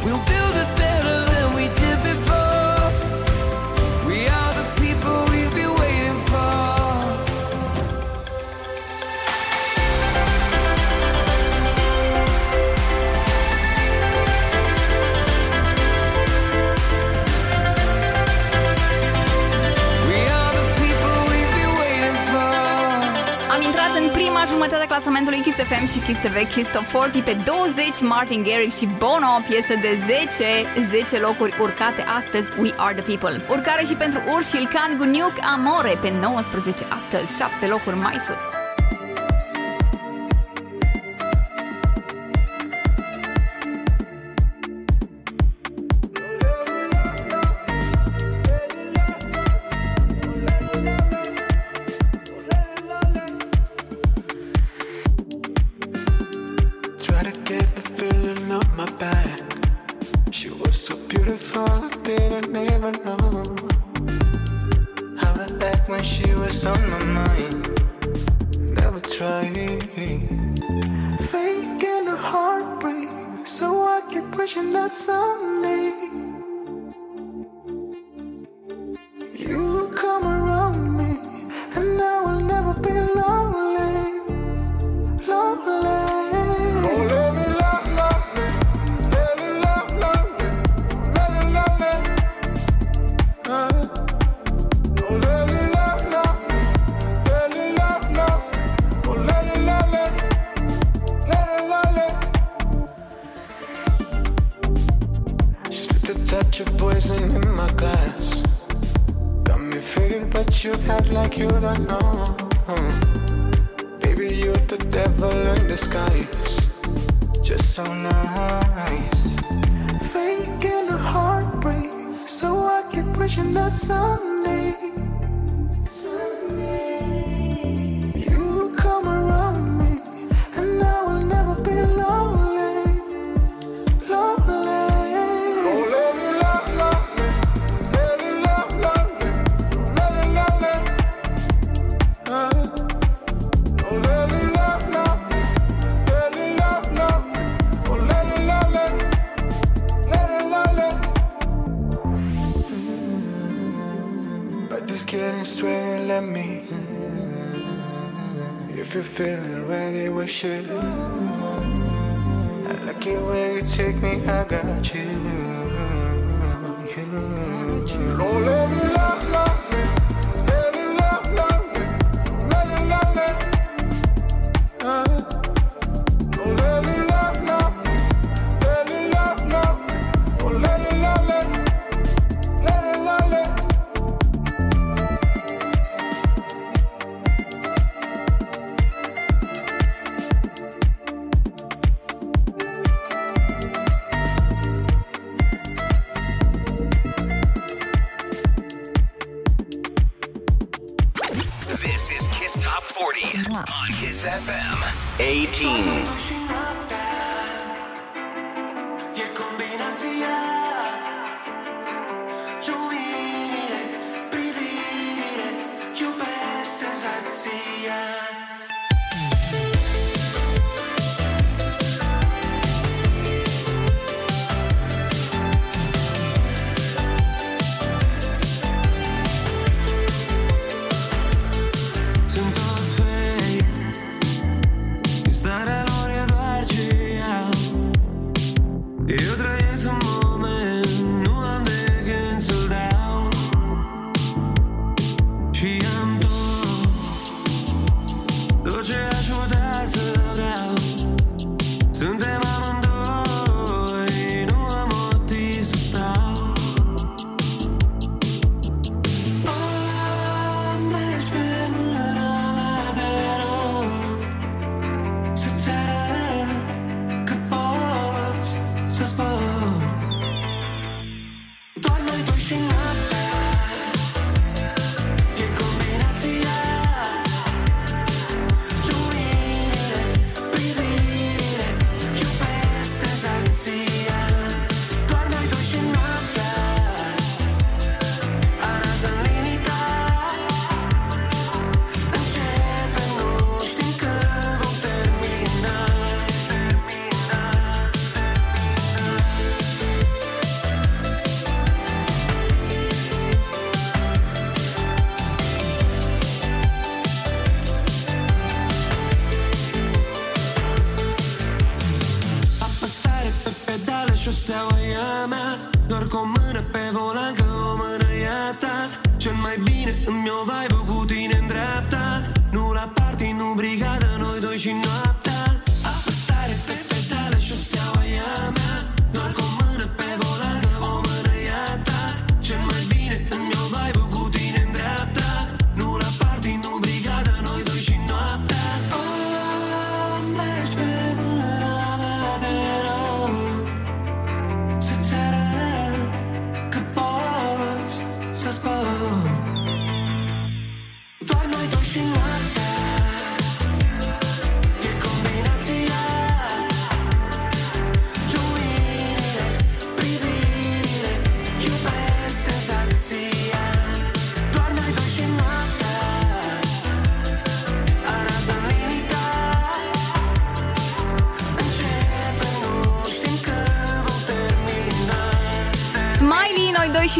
We'll build it better than we did before. We are the people we've been waiting for. We are the people we've been waiting for. Am intrat în prima jumătate a clasamentului Kiss FM și Kiss TV, Kiss Top 40. Pe 20, Martin Garrix și Bono, o piesă de 10 locuri urcate astăzi, We Are The People. Urcare și pentru Urșilcan, Guniuc Amore, pe 19 astăzi, 7 locuri mai sus. Try to get the feeling up my back. She was so beautiful, I didn't even know how to act when she was on my mind. Never tried faking a heartbreak, so I keep wishing that someday you would come around me, and I will never be lonely, lonely. Oh, let me love me, let me love me, let me love me. Oh, let me love me, let me love me, oh, let me love me, let me love me. She slipped a touch of poison in my glass, got me feeling, but you act like you don't know. Baby, you're the devil in disguise, just so nice. Faking a heartbreak, so I keep wishing that someday you would come around me, and I will never be lonely, lonely. Oh, let me love me, let me love me, let me love me. Oh, let me love me, let me love me, oh, let me love me, getting sweaty, let me. If you're feeling ready, we should. I like it when you take me, I got you, you. Don't let me love me. Let me love me. Let me love me. Don't let me love me. Let me love me. Don't let me love me. Let me love me. On Kiss FM 18.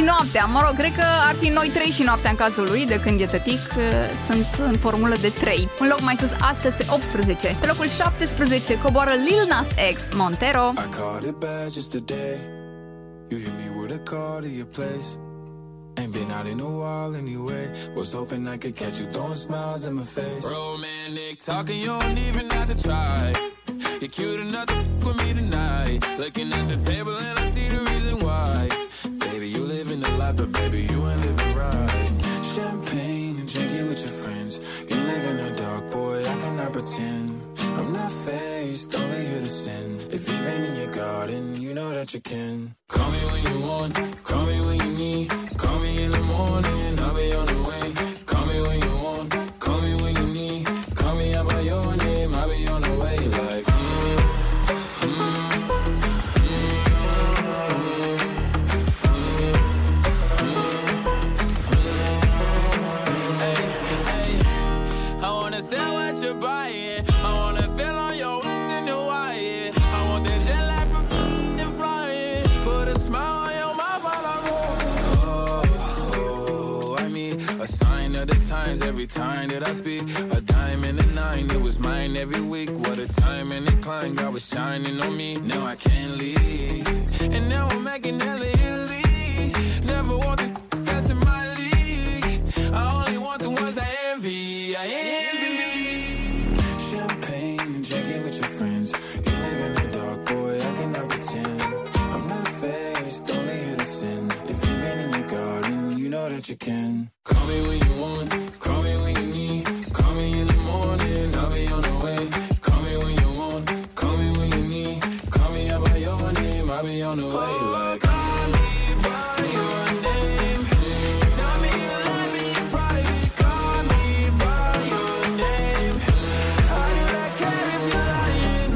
Noaptea, mă rog, cred că ar fi noi 3 și noaptea în cazul lui, de când e tătic, sunt în formulă de 3. Un loc mai sus astăzi pe 18. Pe locul 17 coboară Lil Nas X, Montero. I caught it bad just today. You hit me with a call to your place. Ain't been out in a while anyway. Was hoping I could catch you throwing smiles in my face. Romantic talking, you don't even have to try. You're cute enough to f*** with me tonight. Looking at the table and I see the reason why. Baby, you living the life, but baby, you ain't living right. Champagne and drink it with your friends. You live in the dark, boy, I cannot pretend. I'm not faced, only here to sin. If you've been in your garden, you know that you can. Call me when you want, call me when you need. Call me in the morning, I'll be on the way. Call me when you want, call me when you need. Call me out by your name, I'll be on the way. Like, I want that jet lag from flying. Put a smile on your mouth. of the times, every time that I speak. A dime and a nine, it was mine every week. What a time and a climb, God was shining on me. Now I can't leave, and now I'm making hella Italy. Never want the that's in my league. I only want the ones I envy, I envy. Champagne and drinking with your friends. You live in the dark, boy, I cannot pretend. I'm not faced, only here to sin. If you've been in your garden, you know that you can. Call me when you want, call me when you need. Call me in the morning, I'll be on the way. Call me when you want, call me when you need. Call me out by your name, I'll be on the way. Like, call me by your name. Tell me you love me in private. Call me by your name. I do not care if you're lying.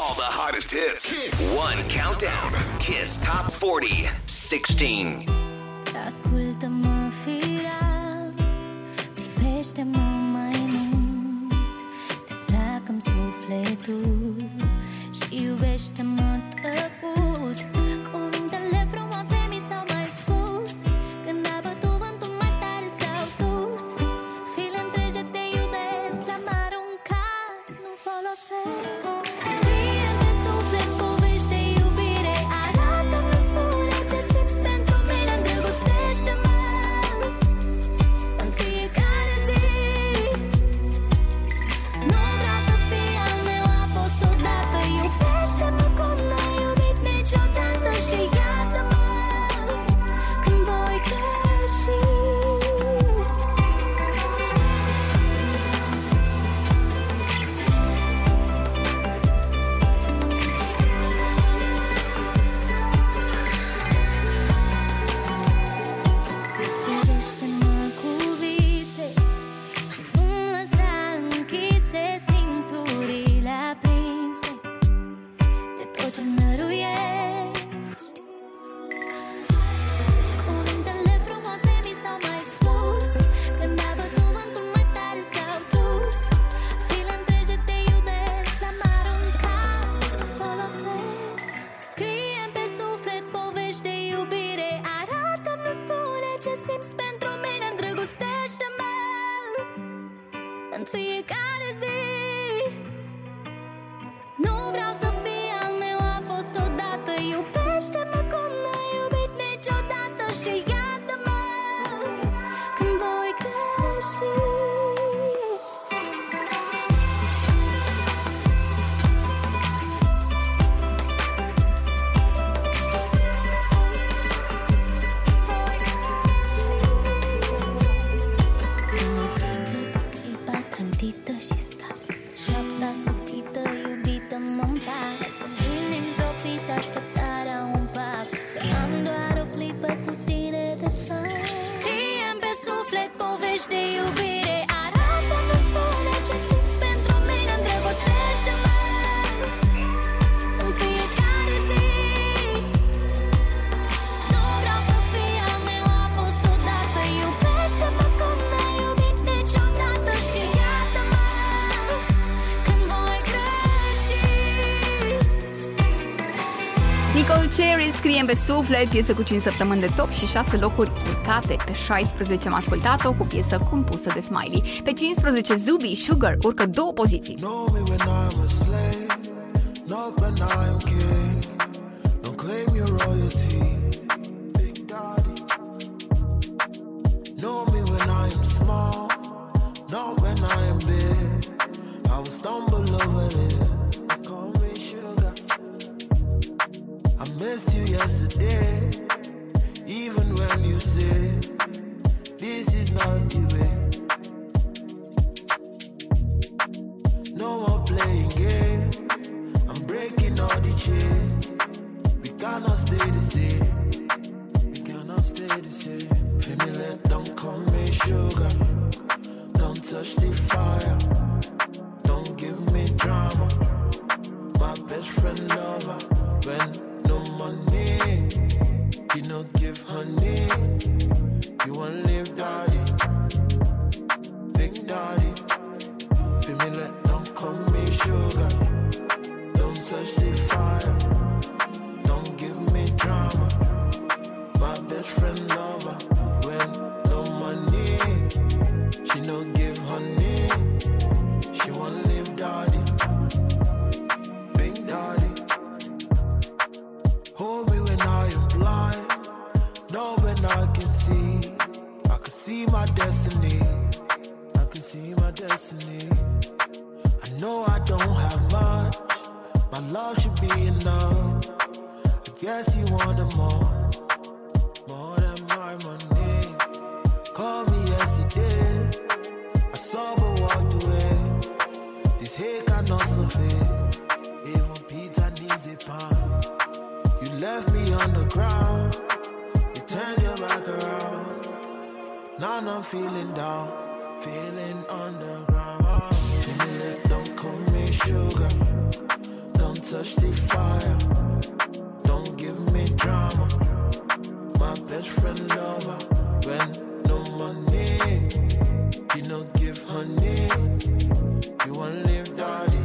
All the hottest hits. Kiss. One countdown. Kiss Top 40, 16. Ascultă-mă, firar, privește-mă mai mult, distracă-mi sufletul și iubește-mă tăcut. Cuvintele frumoase mi s-au mai spus, când a bătut vântul mai tare s-au dus. File întregi te iubesc, l-am aruncat, nu folosesc. Scrie-mi suflet povești de iubire, arată-mi, spune ce simți pentru. Scrie pe suflet, piesă cu 5 săptămâni de top și 6 locuri urcate. Pe 16 am ascultat-o cu piesă compusă de Smiley. Pe 15 Zuby, Sugar, urcă 2 poziții. Missed you yesterday, even when you said this is not the way. No more playing game, I'm breaking all the chains. We cannot stay the same, we cannot stay the same. Family, don't call me sugar, don't touch the fire, don't give me drama. My best friend lover, when no money, you no give honey, you won't live daddy, big daddy. Feel me like don't call me sugar, don't touch the fire, don't give me drama, my best friend lover, when Hold me when I am blind. Know when I can see. I can see my destiny. I can see my destiny. I know I don't have much. My love should be enough. I guess you wanted more. More than my money. Called me yesterday. I saw but walked away. This hate cannot survive. Even Peter needs a pound. You left me on the ground. You turned your back around. Now I'm feeling down. Feeling underground. Don't call me sugar. Don't touch the fire. Don't give me drama. My best friend lover. When no money, you no give honey. You wanna live daddy.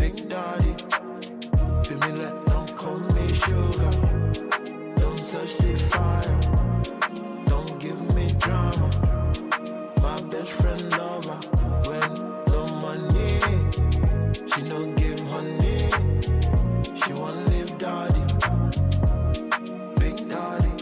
Big daddy. Feel me like don't call me sugar. Don't touch the fire. Don't give me drama. My best friend lover. When no money, she no give honey. She wanna live daddy. Big daddy.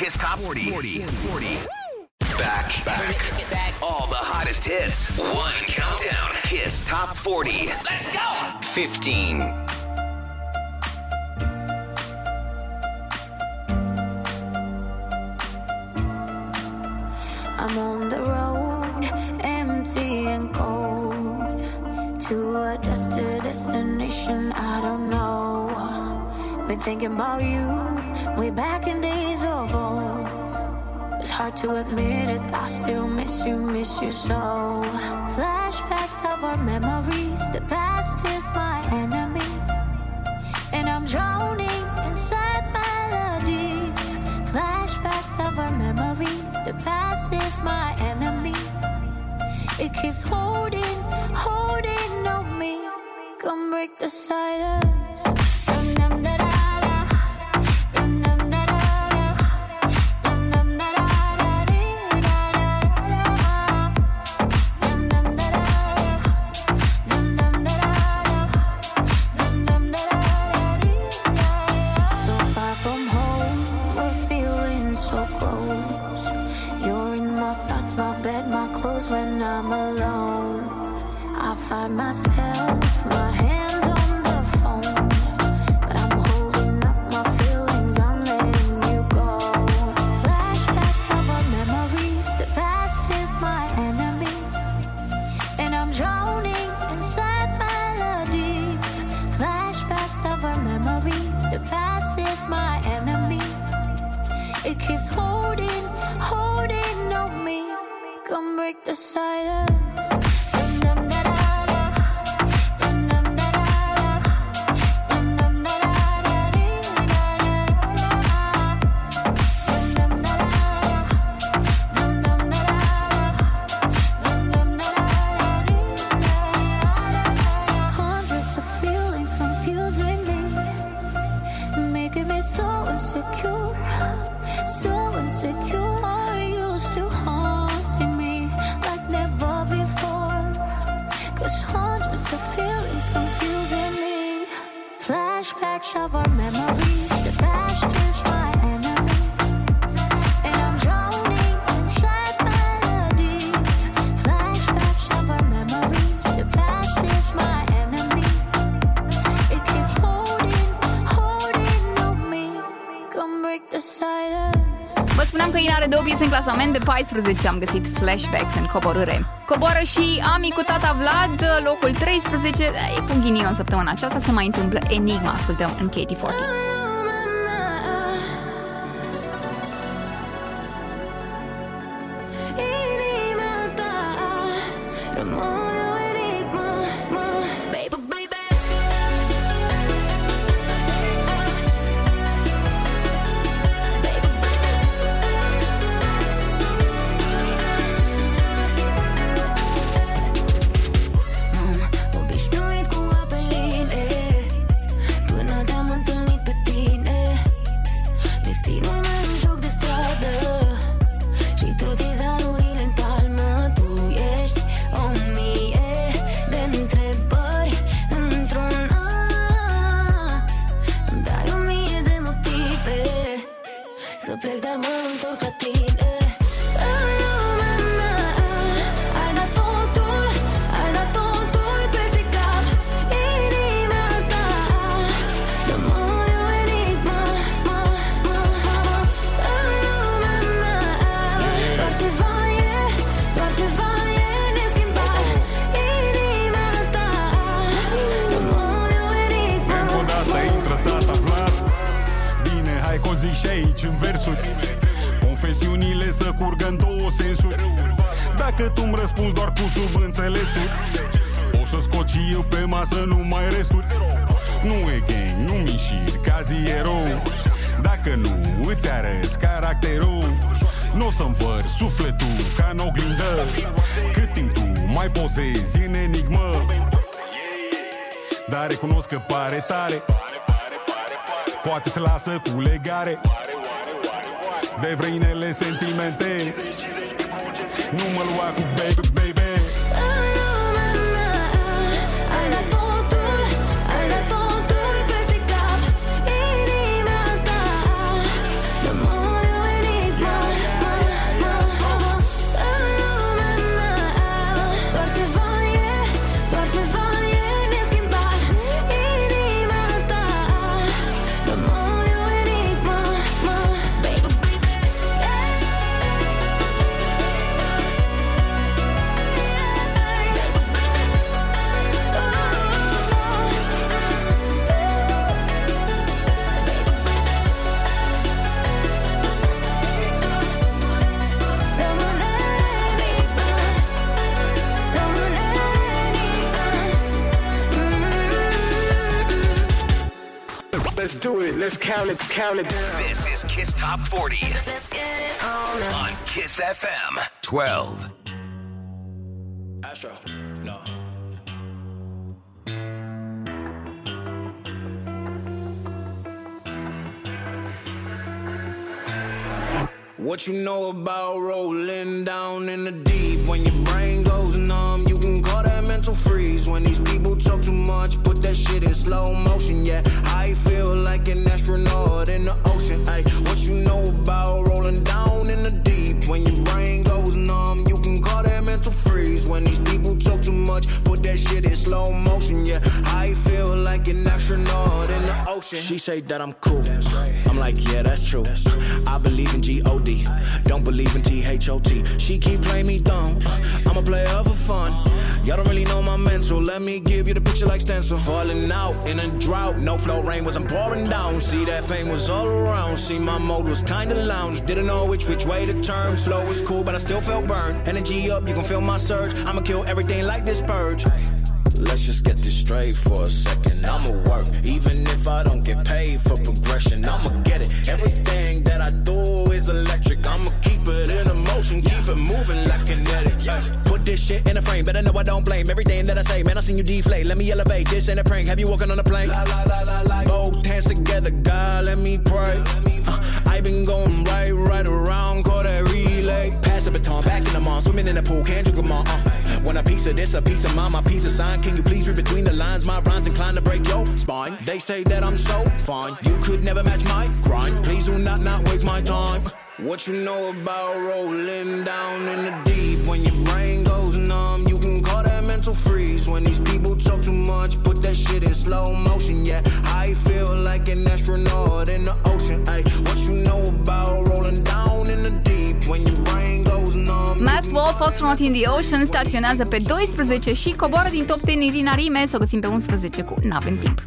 Kiss Top 40. Back. All the hottest hits. One countdown. Kiss Top 40. Let's go. 15. I'm on the road, empty and cold, to a destination I don't know. Been thinking about you, way back in days of old. It's hard to admit it, I still miss you so. Flashbacks of our memories, the past is my enemy, and I'm drowning inside melody. Flashbacks of our memories, the past is my enemy. It keeps holding on me. Come break the silence. When I'm alone, I find myself, my hand on the phone, but I'm holding up my feelings, I'm letting you go. Flashbacks of our memories, the past is my enemy, and I'm drowning inside melody. Flashbacks of our memories, the past is my enemy. It keeps holding on me. Come break the silence. Hundreds of feelings confusing me, making me so insecure. I used to haunting me like never before, 'cause hundreds of feelings confusing me. Flashbacks of our memories, the past is my enemy, and I'm drowning inside melody. Flashbacks of our memories, the past is my enemy. It keeps holding on me. Come break the silence. Vă spuneam că Ina are două piețe în clasament. De 14 am găsit Flashbacks în Coborâre. Coboară și Ami cu tata Vlad, locul 13. E cu ghinion săptămâna aceasta. Se mai întâmplă Enigma. Ascultăm în Katy 40. tu-mi răspunzi doar cu subînțelesuri. O să scot și eu pe masă numai resturi. Nu e gang, nu mișiri, cazi erou. Dacă nu îți arăți caracterul, n-o să-mi văr sufletul ca n-o glindă. Cât timp tu mai posezi în enigmă, dar recunosc că pare tare. Poate se lasă cu legare de vreinele sentimente. Nu mă lua cu baby, baby. Let's do it. Let's count it. Count it down. This is Kiss Top 40 on Kiss FM 12. Astro, no. What you know about rolling down in the deep? When your brain goes numb, you can call that mental freeze. When these people talk too much, put that shit in slow motion. Yeah, I feel like an astronaut in the ocean. Ay, what you know about rolling down in the deep? When your brain goes numb, you can call that mental freeze. When these people talk too much, put that shit in slow motion. Yeah, I feel like an astronaut in the ocean. She say that I'm cool. That's right. I'm like, yeah, that's true. That's true. I believe in G-O-D, don't believe in T-H-O-T. She keep playing me dumb, I'm a player for fun. Y'all don't really know my mental, let me give you the picture like stencil. Falling out in a drought, no flow, rain wasn't pouring down. See, that pain was all around, see, my mode was kinda lounge. Didn't know which way to turn, flow was cool, but I still felt burned. Energy up, you can feel my surge, I'ma kill everything like this purge. Let's just get this straight for a second. I'ma work, even if I don't get paid for progression. I'ma get it, everything that I do is electric. I'ma keep it in a motion, keep it moving like kinetic. Put this shit in a frame, better know I don't blame everything that I say. Man, I seen you deflate, let me elevate, this ain't a prank. Have you walking on a plane? Both hands together, God, let me pray. I been going right around, call that relay. Pass the baton, back in the mall, swimming in the pool, can't you come on? Want a piece of this, a piece of mine, my piece of sign. Can you please read between the lines? My rhymes inclined to break your spine. They say that I'm so fine, you could never match my grind. Please do not waste my time. What you know about rolling down in the deep? When your brain goes numb, you can call that mental freeze. When these people talk too much, put that shit in slow motion. Yeah, I feel like an astronaut in the ocean. Ay, what you know about rolling down in the deep? When your brain goes numb. Mass Wolf, Astronaut in the Ocean, staționează pe 12 și coboară din top 10 Irina Rime. S-o găsim pe 11 cu N-avem timp.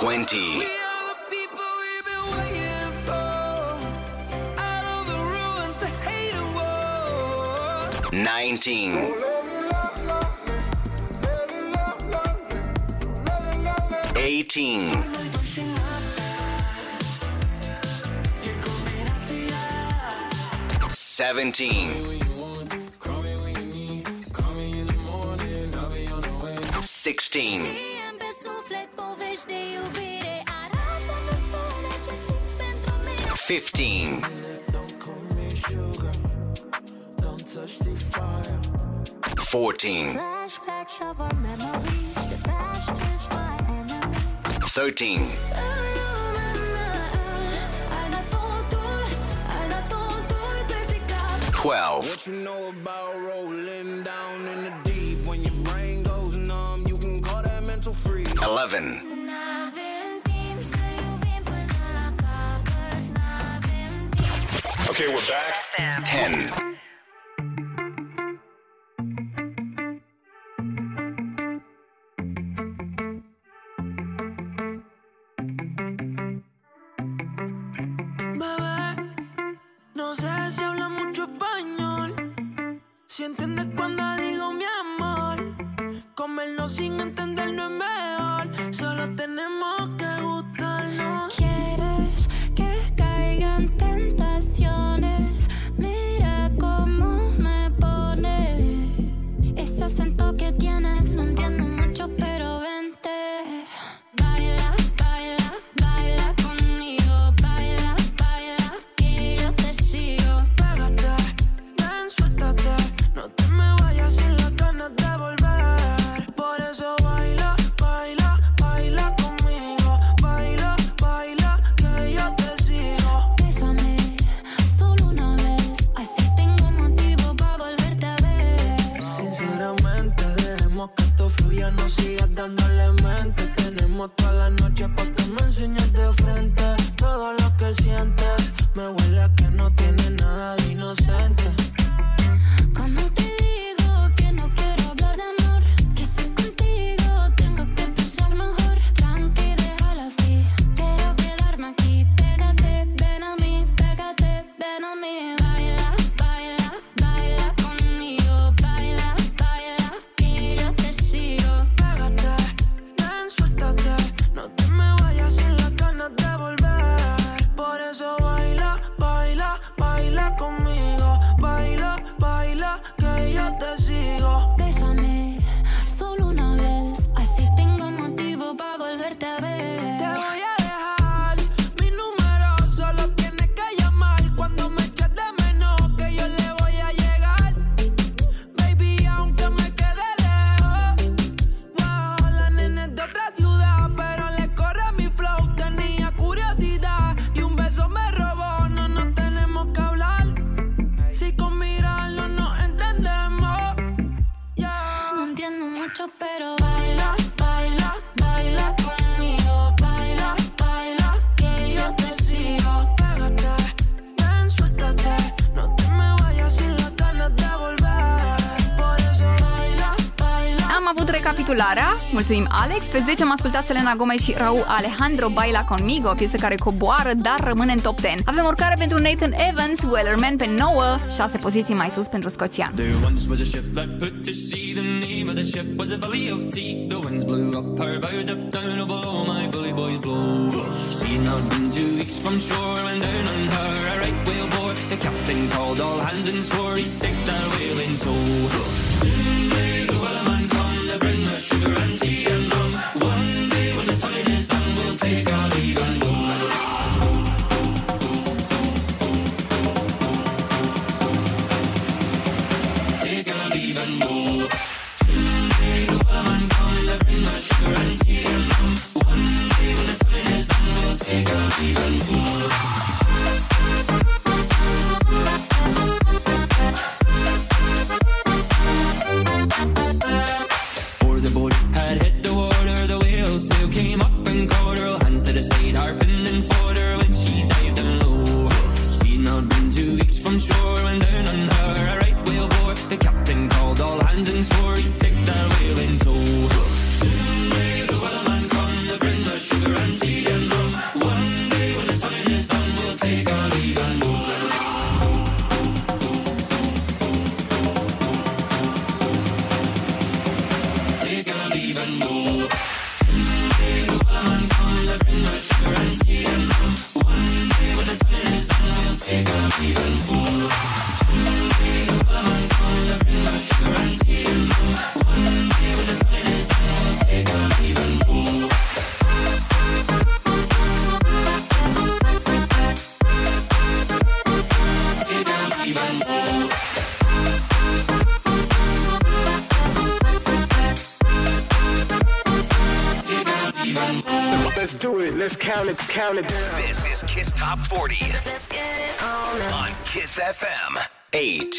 20. Eighteen. 17. 16. 15. 14. 13. 12. What you know about rolling down in the deep? When your brain goes numb, you can call that mental freeze. 11. 9, okay, we're back. 10. Mulțumim, Alex. Pe 10 am ascultat Selena Gomez și Rau Alejandro, Baila Conmigo, o piesă care coboară, dar rămâne în top 10. Avem urcare pentru Nathan Evans, Wellerman pe 9, 6 poziții mai sus pentru scoțian. Take that wheel in tow. Soon may the wellerman come to bring the sugar and even more. Wellerman comes, I bring the sugar and tea and rum. One day when the time is done, we'll take on even more. Wellerman comes, I bring the sugar and tea and rum. One day when the time is done, we'll take on even more. Let's do it. Let's count it down. This is Kiss Top 40 on Kiss FM 8.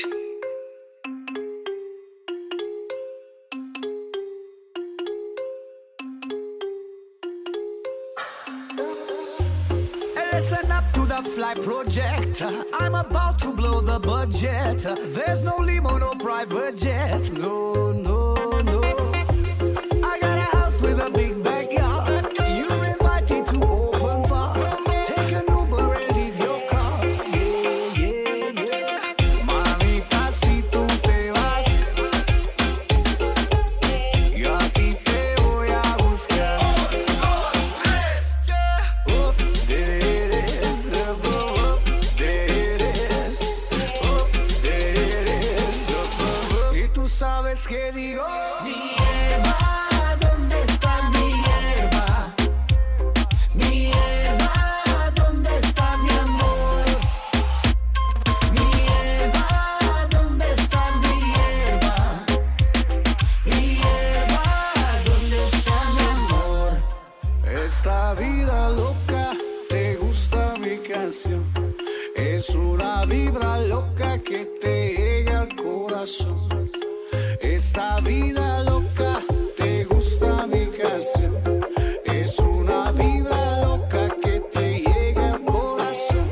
Listen up to the fly project. I'm about to blow the budget. There's no limo, no private jet. No, no, no. I got a house with a big backyard. You're invited to open bar. Take an Uber and leave your car. Yeah, yeah, yeah. Mamita, si tú te vas, yo a ti te voy a buscar. 1, 2, 3, yeah. Oh, there it is. Oh, there it is. Oh, there it is. Oh, y tú sabes que digo. Es una vibra loca que te llega al corazón. Esta vida loca, te gusta mi canción. Es una vibra loca que te llega al corazón.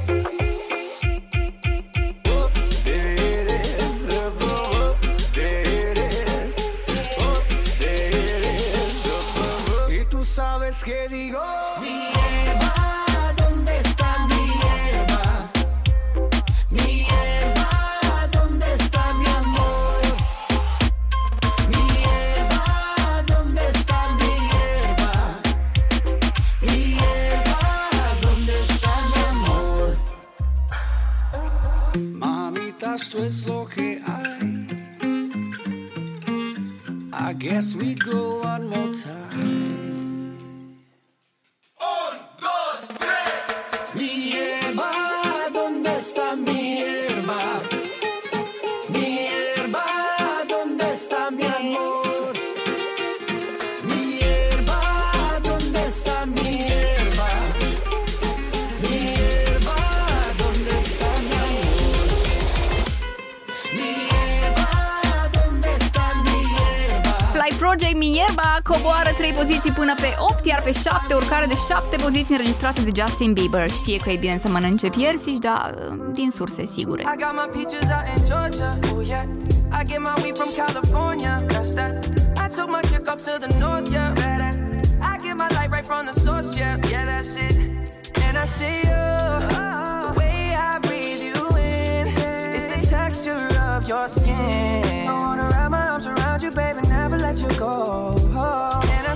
Oh, there it is, oh, there it is, oh, there it is, oh. Y tú sabes que digo. Esto es lo que hay. I guess we go one more time. 1, 2, 3. Mi hierba, ¿dónde está mi hierba? Mi hierba, ¿dónde está mi amor? Mi hierba, ¿dónde está mi hierba? Mi hierba, ¿dónde está mi amor? Fly Project, Mierba, coboară 3 poziții până pe 8, iar pe 7, urcare de 7 poziții înregistrate de Justin Bieber. Știe că e bine să mănânce piersici, dar din surse sigure. I got my peaches out in Georgia, oh yeah. I get my weed from California, that's that. I took my chick up to the north, yeah. I get my light right from the source, yeah. Yeah, that's it. And I see you, the way I breathe you in, it's the texture of your skin. I wanna wrap my arms around you, baby. Let you go, oh. And I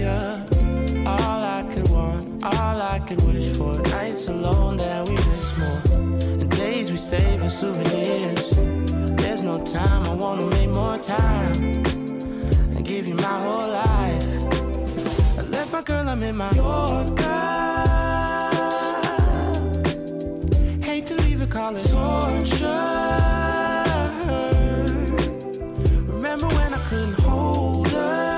ya. All I could want, all I could wish for. Nights alone that we miss more, and days we save as souvenirs. There's no time, I wanna make more time and give you my whole life. I left my girl, I'm in my Yorker. Hate to leave it, call it torture. Remember when I couldn't hold her?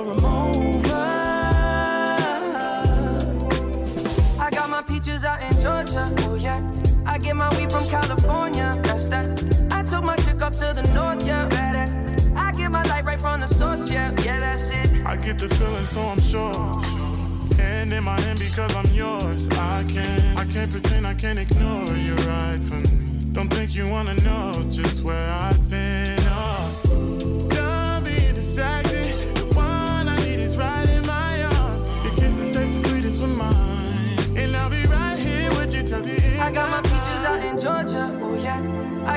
I'm over. I got my peaches out in Georgia, oh yeah. I get my weed from California, that's that. I took my chick up to the north, yeah. I get my light right from the source, yeah. Yeah, that's it. I get the feeling, so I'm sure. And in my hand because I'm yours. I can't pretend, I can't ignore you right from me. Don't think you wanna know just where I've been. Oh, don't be distracted. The one I need is right in my arms. Your kisses taste the sweetest with mine, and I'll be right here with you till the end. I got my peaches out in Georgia. Oh yeah. I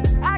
I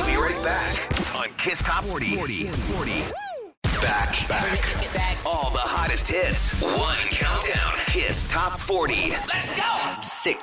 We'll be right back on Kiss Top 40. Back. All the hottest hits. One countdown. Kiss Top 40. Let's go. 6.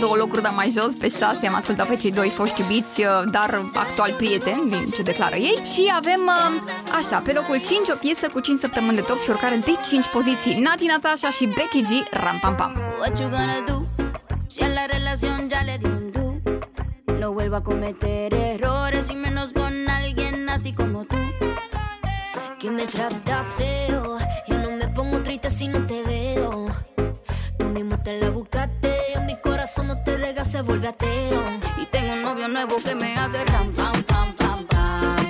Două locuri, dar mai jos, pe 6 am ascultat pe cei doi foști iubiți, dar actual prieteni, din ce declară ei. Și avem, așa, pe locul 5 o piesă cu 5 săptămâni de top și urcare de 5 poziții. Nati Natasha și Becky G, Ram Pam Pam. What you gonna do? Si a la relación ya le di un do. No vuelva a cometer errores y menos con alguien así como tú. Que me trata feo. Yo no me pongo triste si no te veo. Tú mismo te la buscaste. Mi corazón no te rega, se vuelve ateo. Y tengo un novio nuevo que me hace ram, pam, pam, pam, pam.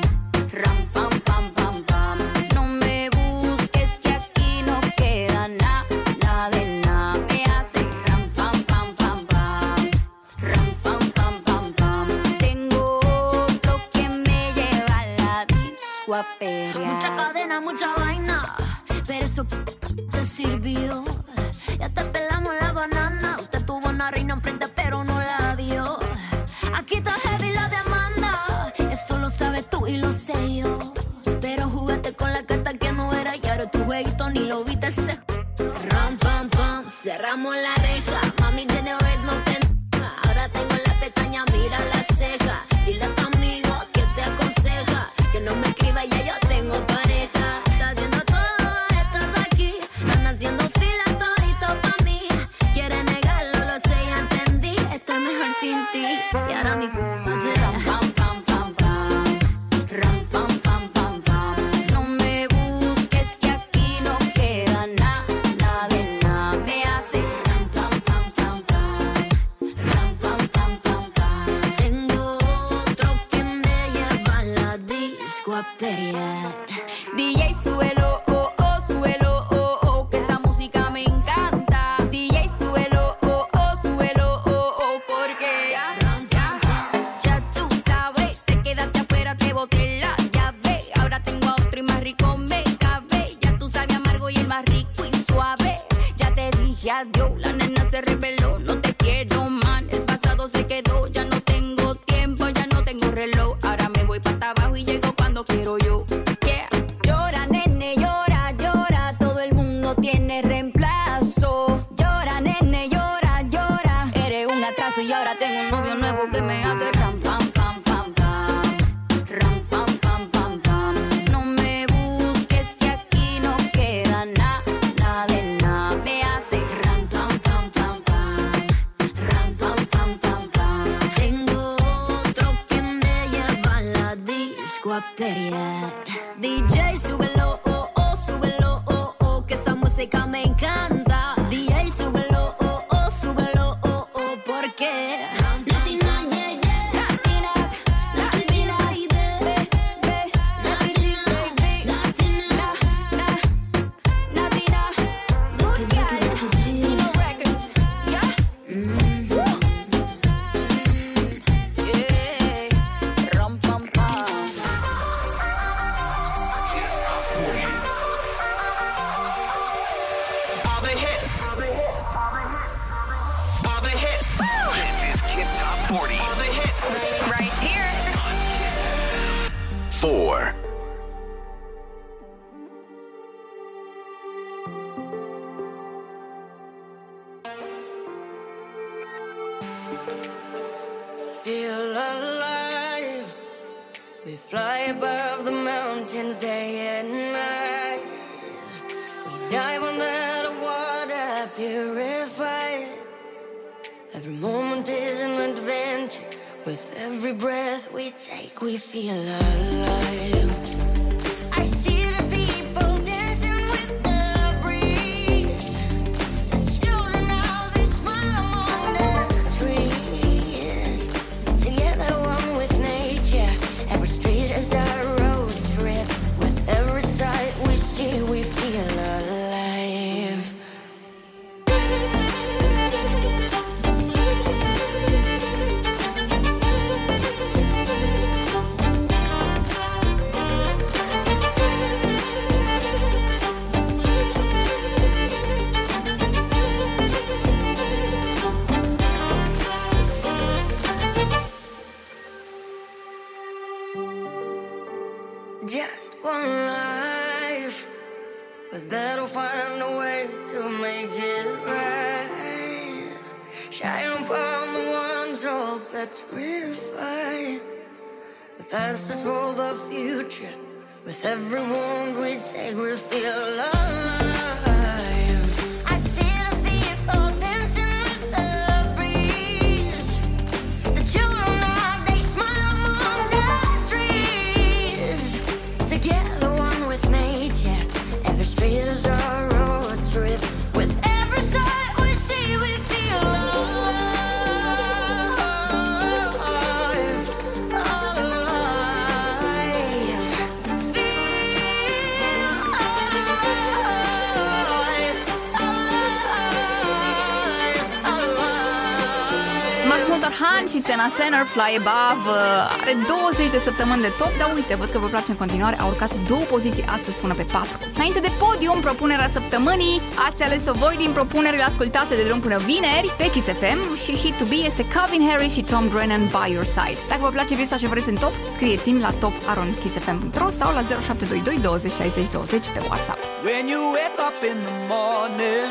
Ram, pam, pam, pam, pam. No me busques que aquí no queda nada, nada de nada. Me hace ram, pam, pam, pam, pam. Ram, pam, pam, pam, pam. Tengo otro que me lleva a la disco a pelear. Mucha cadena, mucha vaina, pero eso te sirvió. Ya te pelamos la banana. Reina enfrente pero no la dio. Aquí baby lo demanda. Eso lo sabes tú y lo sé yo. Pero jugaste con la carta que no era y ahora tu jueguito ni lo viste ese. Ram, pam, pam, cerramos la reja. Mami, de never no te n***a. Ahora tengo la pestaña, mira la ceja. Dile a tu amigo que te aconseja que no me escriba, ya yo tengo pareja. Estás haciendo todo, estás aquí. Están haciendo fila todito pa' mí. Quiere negarlo, lo sé, ya entendí. Estoy mejor sin ti. Y ahora mi c*** será. DJ súbelo, oh, oh, súbelo, oh, oh, que esa música me encanta. DJ súbelo, oh, oh, súbelo, oh, oh, porque ya tú sabes, te quedaste afuera, te boté la llave. Ahora tengo a otro y más rico me cabe. Ya tú sabes amargo y el más rico y suave. Ya te dije adiós, la nena se rebeló. No te quiero, man, el pasado se quedó. Ya no tengo tiempo, ya no tengo reloj. Ahora me voy para abajo y llego cuando quiero yo. Yeah. Llora, nene, llora, llora. Todo el mundo tiene reemplazo. Llora, nene, llora, llora. Eres un atraso y ahora tengo un novio nuevo que me hace ram, pam, pam, pam, pam. Ram, pam, pam, pam, pam. No me busques que aquí no queda nada, nada de nada. Me hace ram, pam, pam, pam, pam. Ram, pam, pam, pam, pam. Tengo otro que me lleva la disco a pelear. DJ, súbelo, oh, oh, súbelo, oh, oh, que esa música me encanta. DJ, súbelo, oh, oh, súbelo, oh, oh, porque Latina, yeah, yeah, Latina, Latina, baby, baby, Latina, baby, Latina, Latina, Latino records, yeah, yeah, rom, pam, pam. Four. Feel alive. We fly above the mountains day and night. We dive on that water purified. Every moment is an adventure. With every breath we take, we feel alive. With every wound we take, we feel alive. I see the people dancing with the breeze. The children now, they smile among the trees. Together one with nature, every street is our road trip. With every sight we see, we feel alive. Alive. Farhan și Senna Senner, Fly Above. Are 20 de săptămâni de top, dar uite, văd că vă place în continuare. A urcat 2 poziții astăzi până pe 4. Înainte de podium, propunerea săptămânii. Ați ales-o voi din propunerile ascultate de drum până vineri pe Kiss FM și Hit to Be este Calvin Harris și Tom Grennan, By Your Side. Dacă vă place piesa și vreți în top, scrieți-mi la top@kissfm.ro sau la 0722 20 60 20 pe WhatsApp. When you wake up in the morning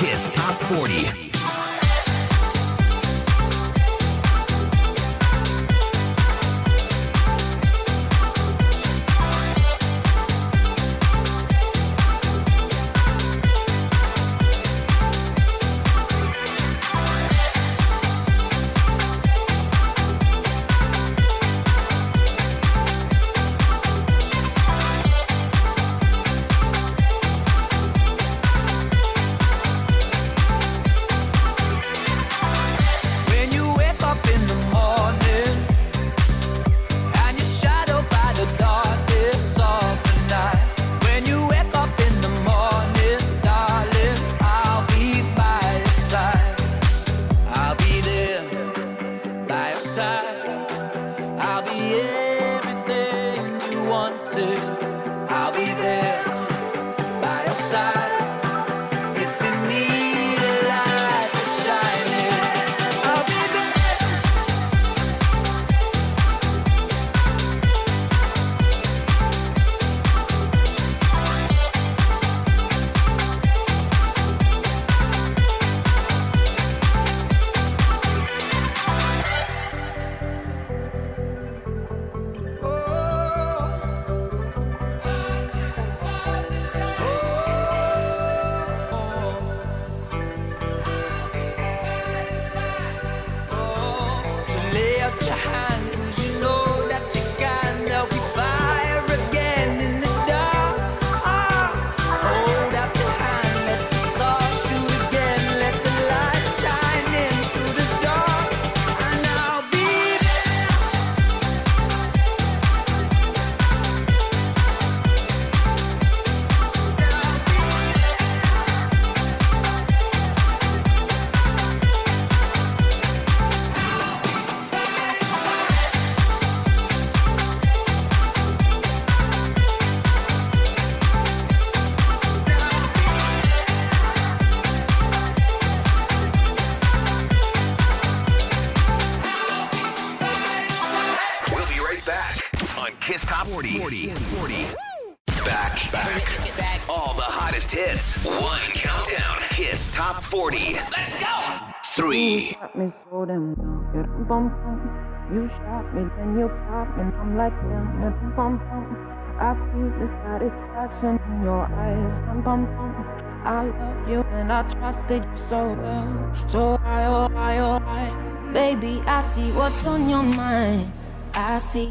Kiss Top 40. You shot me, then you pop, and I'm like, damn, yeah, bum bum. I see the satisfaction in your eyes, bum bum bum. I love you and I trusted you so well, so I, oh I, oh I. Baby, I see what's on your mind. I see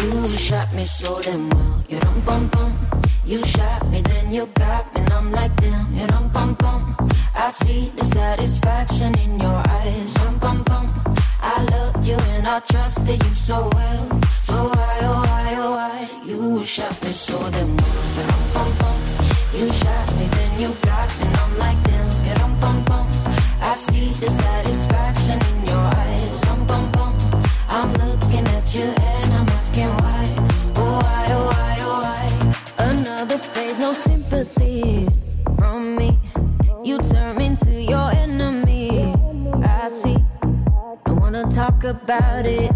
You shot me so damn well. You dum bum bum. You shot me, then you got me, and I'm like damn. You dum bum bum. I see the satisfaction in your eyes. Dum bum bum. I loved you and I trusted you so well. So why, oh why, oh why? You shot me so damn well. You shot me, then you got me, and I'm like damn. I see the satisfaction in your eyes. I'm looking at you and I'm asking why. Oh why, oh why, oh why? there's no sympathy from me. You turn into your enemy. I see. Don't wanna talk about it.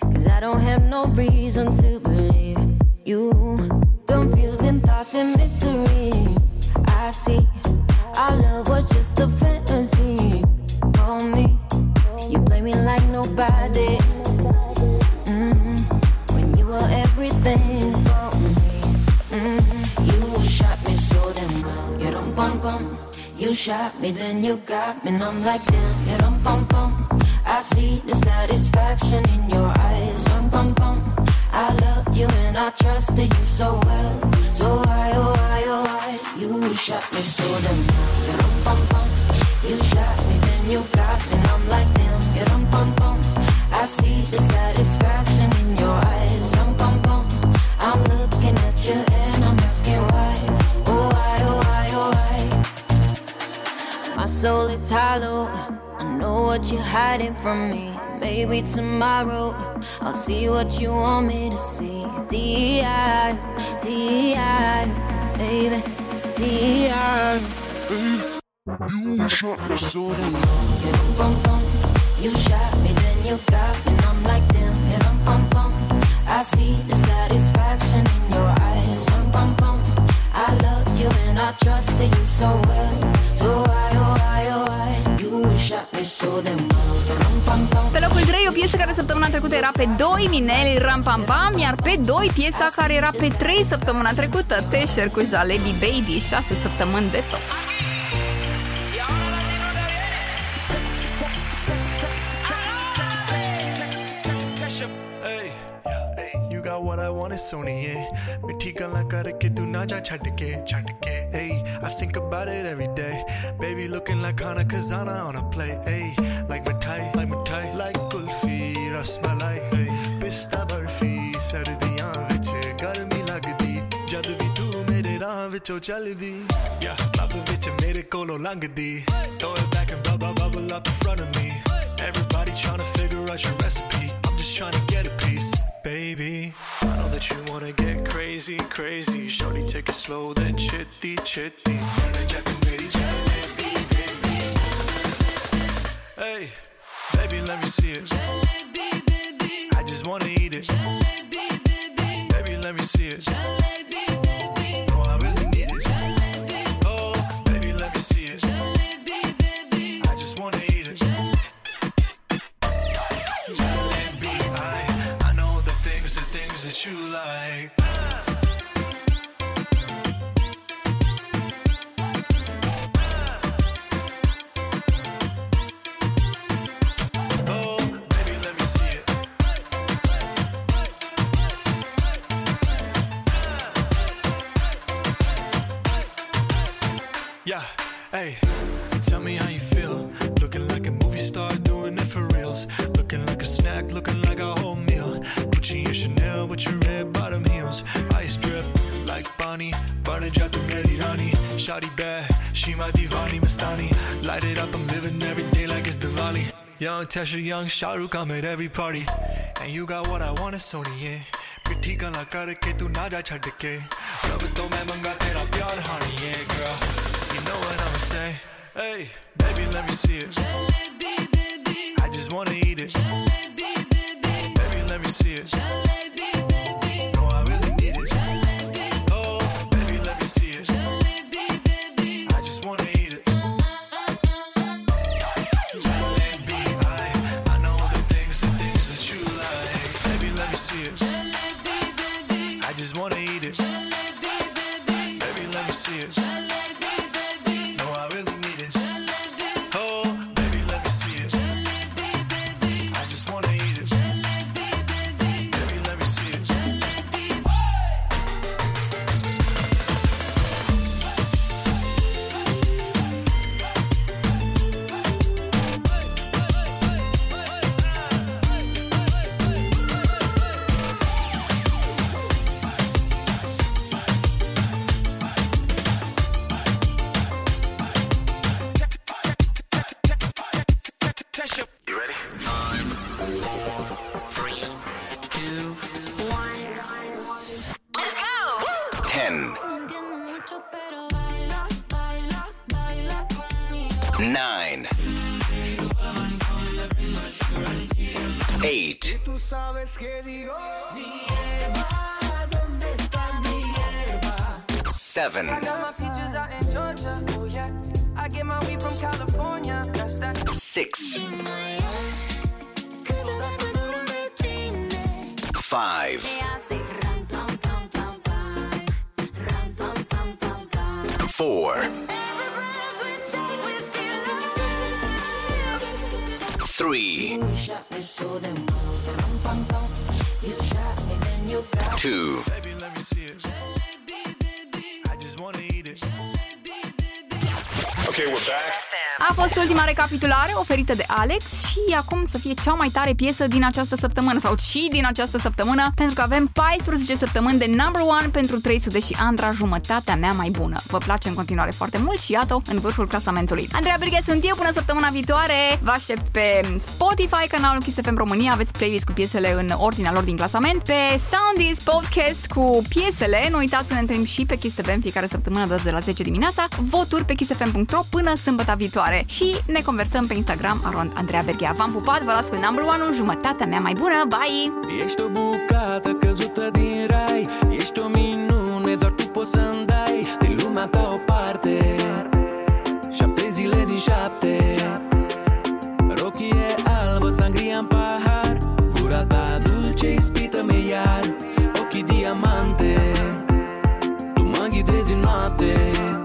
Cause I don't have no reason to believe you. Confusing thoughts and mystery. I see. Our love was just a fantasy. On me. You play me like nobody. When you were everything for me. You shot me so damn well. You don't bum bum. You shot me, then you got me, and I'm like damn. You don't bum bum. I see the satisfaction in your eyes. I'm bum bum. I loved you and I trusted you so well. So why, oh why, oh why? You shot me so damn well. You don't bum bum. You shot me, then you got me, and I'm like damn. You don't bum bum. I see the satisfaction in your eyes. I'm bum bum. I'm looking at you and I'm asking why. Oh why, oh why, oh why? My soul is hollow. I know what you're hiding from me. Maybe tomorrow I'll see what you want me to see. D.I. D.I. Baby D.I. You shot me so damn well. You dum bum bum. You shot me then you got me. And I'm like damn. You dum bum bum. I see the satisfaction in your eyes. Dum bum bum. I loved you and I trusted you so well. So why, oh why, oh why? Pe locul 3, o piesă care săptămâna trecută era pe 2, Minel, Ram Pam Pam. Iar pe 2, piesa care era pe 3 săptămâna trecută, Teșer cu Jalebi Baby, 6 săptămâni de top. What I want is Sony, yeah. Mithi galan karke tu na ja chhad ke. Hey, I think about it every day. Baby looking like Hana Kazana on a play. Hey, like mithai, like kulfi, rasmalai. Hey, pista barfi, sardiyan vich garmi lagdi. Jad vi tu mere raah vichon chaldi. Yeah, club vich mere kolo langdi. Throw it back and bubble up in front of me. Everybody tryna figure out your recipe. Trying to get a piece, baby. I know that you wanna get crazy. Shorty, take it slow, then chitty. Hey, baby, let me see it. I just wanna eat it. Baby, let me see it. No, I really need it. Oh, baby, let me see it. I just wanna eat it. That you like. Oh, baby, let me see it. Yeah, hey, tell me how you feel. Looking like a movie star, doing it for reals. Looking like a snack, looking like a whole meal. Gucci and Chanel with your red bottom heels. Ice drip like Bonnie. Burn it out to Mehdi Rani. Shawty bad, she my divani Mastani. Light it up, I'm living every day like it's Diwali. Young Tesha, young Shah Rukh, I'm at every party. And you got what I want, it's Sony, yeah. Pithi gala karke tu na ja chhad ke. Rab to main manga tera pyar hani, yeah girl. You know what I'ma say. Hey, baby, let me see it. Jalebi, baby. I just wanna eat it. Jalebi. Let me see it. Jalebi, baby. No, I really need it. Jalebi. Oh, baby, let me see it. Jalebi, baby. I just wanna eat it. Jalebi, I know the things that you like. Baby, let me see it. Jalebi, baby. I just wanna eat it. Jalebi, baby. Baby, let me see it. Jalebi, baby. No, I really need it. Jalebi. Oh, baby, let me see it. Jalebi, baby. I just wanna eat it. 10, 9, 8, 7, 6, 5, 4, 3, 2, 1. A fost ultima recapitulare oferită de Alex și acum să fie cea mai tare piesă din această săptămână sau și din această săptămână, pentru că avem 14 săptămâni de number one pentru 300 și Andra, jumătatea mea mai bună. Vă place în continuare foarte mult și iată în vârful clasamentului. Andreea Verga sunt eu, până săptămâna viitoare. Vă aștept pe Spotify, canalul Kiss FM România, aveți playlist cu piesele în ordinea lor din clasament, pe Soundis podcast cu piesele. Nu uitați să ne întâlnim și pe Kiss FM fiecare săptămână de la 10 dimineața. Voturi pe kissfm.ro până sâmbăta viitoare și ne conversăm pe Instagram @andreaverghea. V-am pupat, vă las cu number one-ul, jumătatea mea mai bună, bye! Ești o bucată căzută din rai, ești o minune, doar tu poți să-mi dai din lumea ta o parte, 7 zile din 7, rochie albă, sangria în pahar, gura ta dulce, ispită-mi iar, ochii diamante, tu mă ghidezi în noapte.